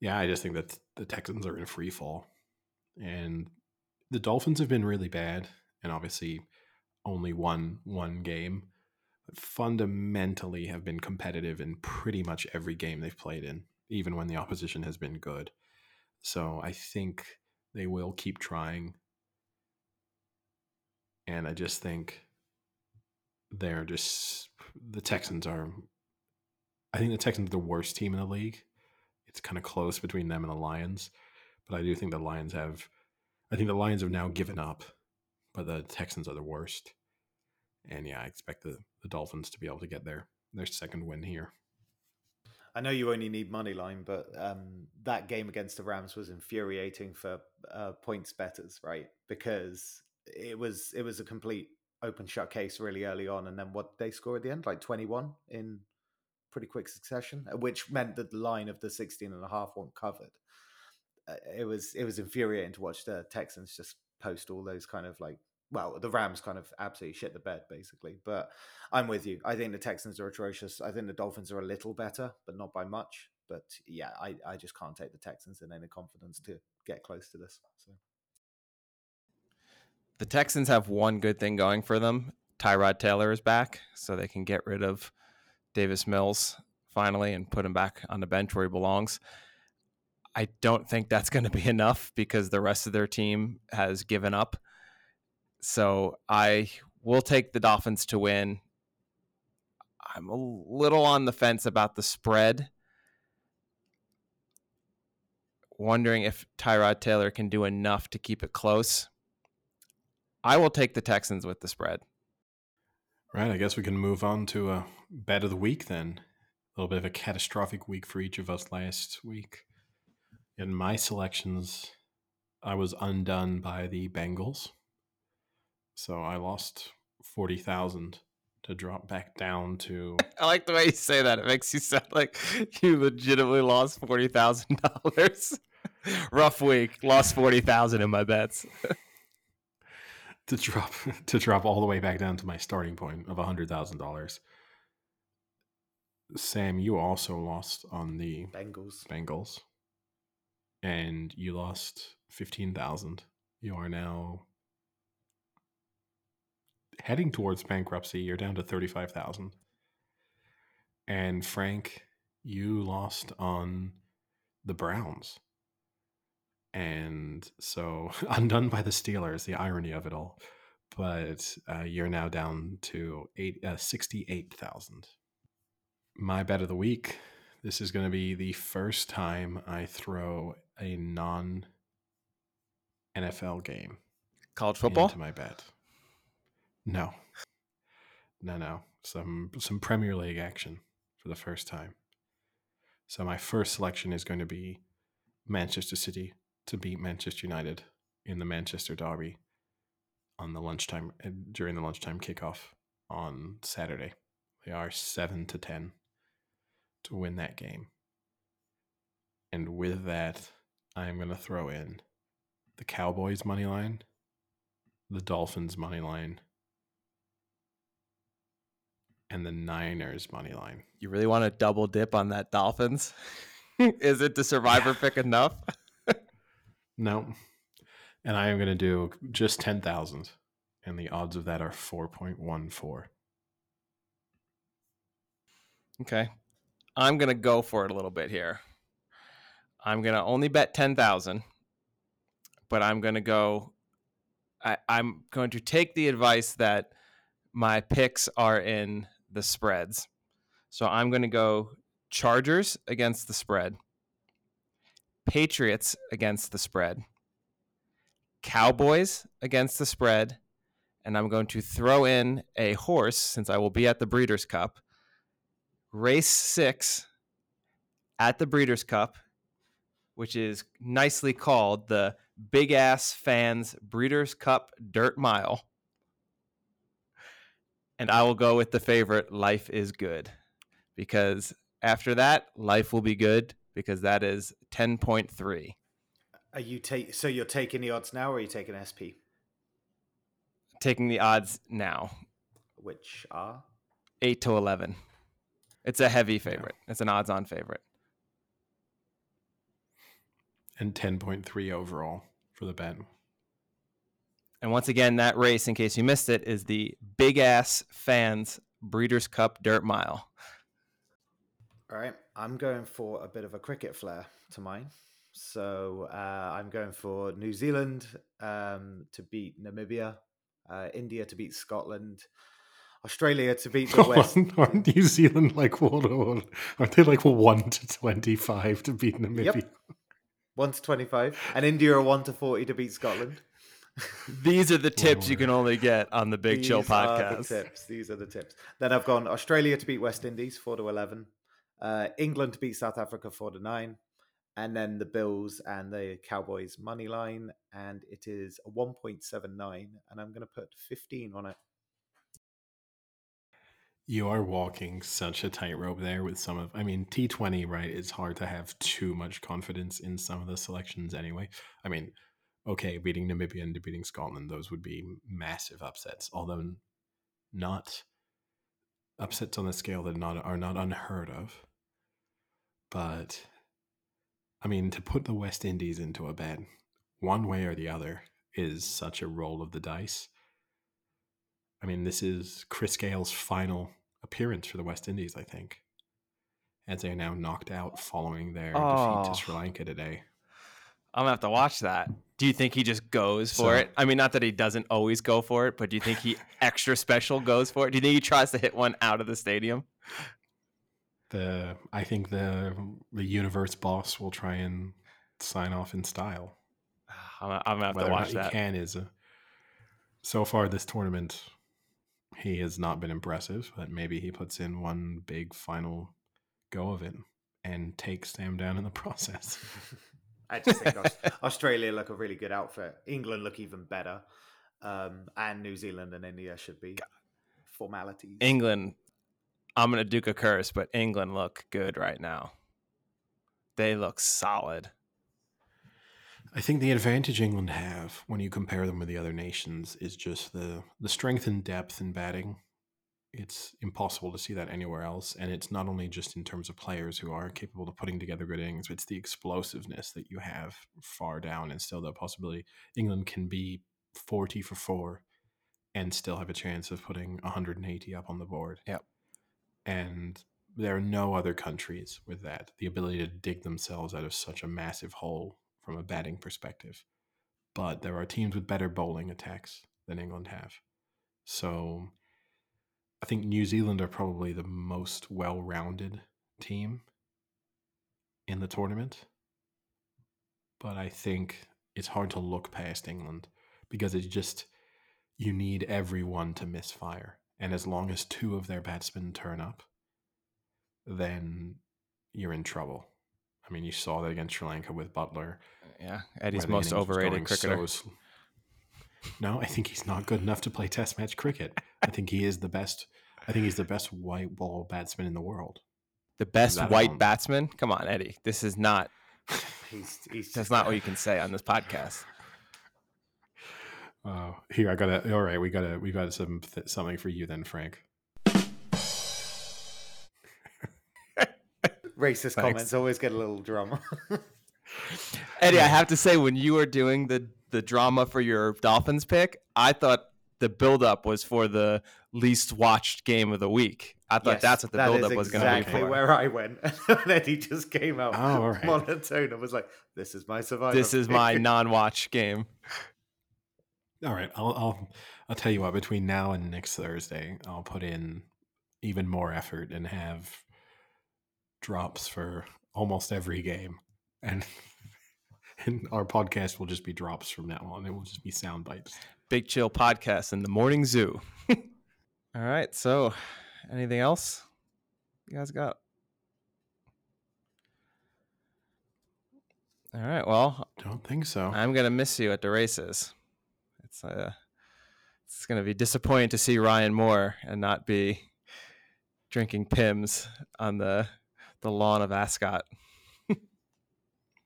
yeah, I just think that the Texans are in a free fall, and the Dolphins have been really bad. And obviously only won one game, but fundamentally have been competitive in pretty much every game they've played in, even when the opposition has been good. So I think they will keep trying. And I just think they're just, the Texans are, I think the Texans are the worst team in the league. It's kind of close between them and the Lions, but I do think the Lions have, I think the Lions have now given up, but the Texans are the worst. And yeah, I expect the, the Dolphins to be able to get their, their second win here. I know you only need money line, but um, that game against the Rams was infuriating for uh, points bettors, right? Because it was it was a complete open shut case really early on, and then what they score at the end, like twenty-one in pretty quick succession, which meant that the line of the sixteen and a half weren't covered. Uh, it was it was infuriating to watch the Texans just post all those kind of like, well, the Rams kind of absolutely shit the bed, basically. But I'm with you. I think the Texans are atrocious. I think the Dolphins are a little better, but not by much. But yeah, I, I just can't take the Texans in any confidence to get close to this. So the Texans have one good thing going for them. Tyrod Taylor is back, so they can get rid of Davis Mills finally and put him back on the bench where he belongs. I don't think that's going to be enough because the rest of their team has given up. So I will take the Dolphins to win. I'm a little on the fence about the spread. Wondering if Tyrod Taylor can do enough to keep it close. I will take the Texans with the spread. Right, I guess we can move on to a bet of the week then. A little bit of a catastrophic week for each of us last week. In my selections, I was undone by the Bengals. So I lost forty thousand to drop back down to... I like the way you say that. It makes you sound like you legitimately lost forty thousand dollars. Rough week. Lost forty thousand in my bets. to drop to drop all the way back down to my starting point of one hundred thousand dollars. Sam, you also lost on the Bengals. Bengals. And you lost fifteen thousand dollars. You are now heading towards bankruptcy. You're down to thirty-five thousand dollars. And Frank, you lost on the Browns. And so undone by the Steelers, the irony of it all. But uh, you're now down to eight, uh, sixty-eight thousand dollars. My bet of the week. This is going to be the first time I throw a non-N F L game. College football? Into my bet. No, no, no. Some some Premier League action for the first time. So my first selection is going to be Manchester City to beat Manchester United in the Manchester Derby on the lunchtime during the lunchtime kickoff on Saturday. They are seven to ten to win that game, and with that, I am going to throw in the Cowboys money line, the Dolphins money line, and the Niners money line. You really want to double dip on that Dolphins? Is it the survivor pick enough? No. And I am going to do just ten thousand. And the odds of that are four point one four. Okay. I'm going to go for it a little bit here. I'm going to only bet ten thousand, but I'm going to go, I, I'm going to take the advice that my picks are in the spreads. So I'm going to go Chargers against the spread, Patriots against the spread, Cowboys against the spread, and I'm going to throw in a horse since I will be at the Breeders' Cup. Race six at the Breeders' Cup, which is nicely called the Big Ass Fans Breeders' Cup Dirt Mile. And I will go with the favorite, Life is Good, because after that, life will be good, because that is ten point three. Are you take so you're taking the odds now, or are you taking S P? Taking the odds now, which are eight to eleven. It's a heavy favorite. Yeah. It's an odds-on favorite, and ten point three overall for the bet. And once again, that race, in case you missed it, is the Big Ass Fans Breeders' Cup Dirt Mile. All right. I'm going for a bit of a cricket flair to mine. So uh, I'm going for New Zealand um, to beat Namibia, uh, India to beat Scotland, Australia to beat the West. Aren't New Zealand like World War? Aren't they like one to twenty-five to beat Namibia? Yep. one to twenty-five. And India are one to forty to beat Scotland. These are the tips you can only get on the Big These Chill Podcast. Are the tips. These are the tips. Then I've gone Australia to beat West Indies, four to eleven. Uh, England to beat South Africa, four to nine. And then the Bills and the Cowboys money line. And it is one point seven nine. And I'm going to put fifteen on it. You are walking such a tightrope there with some of, I mean, T twenty, right? It's hard to have too much confidence in some of the selections anyway. I mean, okay, beating Namibia and beating Scotland, those would be massive upsets, although not upsets on the scale that not are not unheard of. But, I mean, to put the West Indies into a bed, one way or the other, is such a roll of the dice. I mean, this is Chris Gale's final appearance for the West Indies, I think, as they are now knocked out following their oh. defeat to Sri Lanka today. I'm going to have to watch that. Do you think he just goes for so, it? I mean, not that he doesn't always go for it, but do you think he extra special goes for it? Do you think he tries to hit one out of the stadium? The I think the the universe boss will try and sign off in style. I'm going to have Whether to watch or not that. He can is a, so far this tournament... He has not been impressive, but maybe he puts in one big final go of it and takes Sam down in the process. I just think Australia look a really good outfit. England look even better. Um, and New Zealand and India should be formalities. England, I'm going to duke a curse, but England look good right now. They look solid. I think the advantage England have when you compare them with the other nations is just the, the strength and depth in batting. It's impossible to see that anywhere else. And it's not only just in terms of players who are capable of putting together good innings, but it's the explosiveness that you have far down and still the possibility. England can be forty for four and still have a chance of putting one hundred eighty up on the board. Yep. And there are no other countries with that, the ability to dig themselves out of such a massive hole from a batting perspective. But there are teams with better bowling attacks than England have. So I think New Zealand are probably the most well-rounded team in the tournament. But I think it's hard to look past England because it's just, you need everyone to misfire. And as long as two of their batsmen turn up, then you're in trouble. I mean, you saw that against Sri Lanka with Butler. Yeah, Eddie's most overrated cricketer. So... No, I think he's not good enough to play Test match cricket. I think he is the best. I think he's the best white ball batsman in the world. The best white alone. batsman? Come on, Eddie. This is not. he's, he's... That's not what you can say on this podcast. Oh, here I got to. All right, we got to. We got some th- something for you then, Frank. Racist Thanks. Comments always get a little drama. Eddie, I have to say, when you were doing the, the drama for your Dolphins pick, I thought the build-up was for the least watched game of the week. I thought yes, that's what the that build-up was exactly going to be for. Where I went, and Eddie just came out oh, right. monotone and was like, "This is my survivor. This is pick. my non-watch game." All right, I'll, I'll I'll tell you what. Between now and next Thursday, I'll put in even more effort and have drops for almost every game, and and our podcast will just be drops from now on. It will just be sound bites. Big Chill Podcast in the morning zoo. All right, so anything else you guys got? All right, well, don't think so. I'm gonna miss you at the races. It's uh it's gonna be disappointing to see Ryan Moore and not be drinking Pims on the The lawn of Ascot.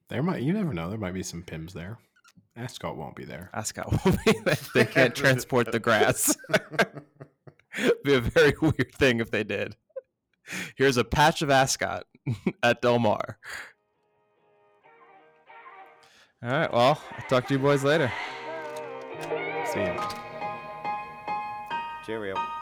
There might, you never know. There might be some Pims there. Ascot won't be there. Ascot won't be there. They can't transport the grass. It'd be a very weird thing if they did. Here's a patch of Ascot at Del Mar. All right. Well, I'll talk to you boys later. See you. Cheerio.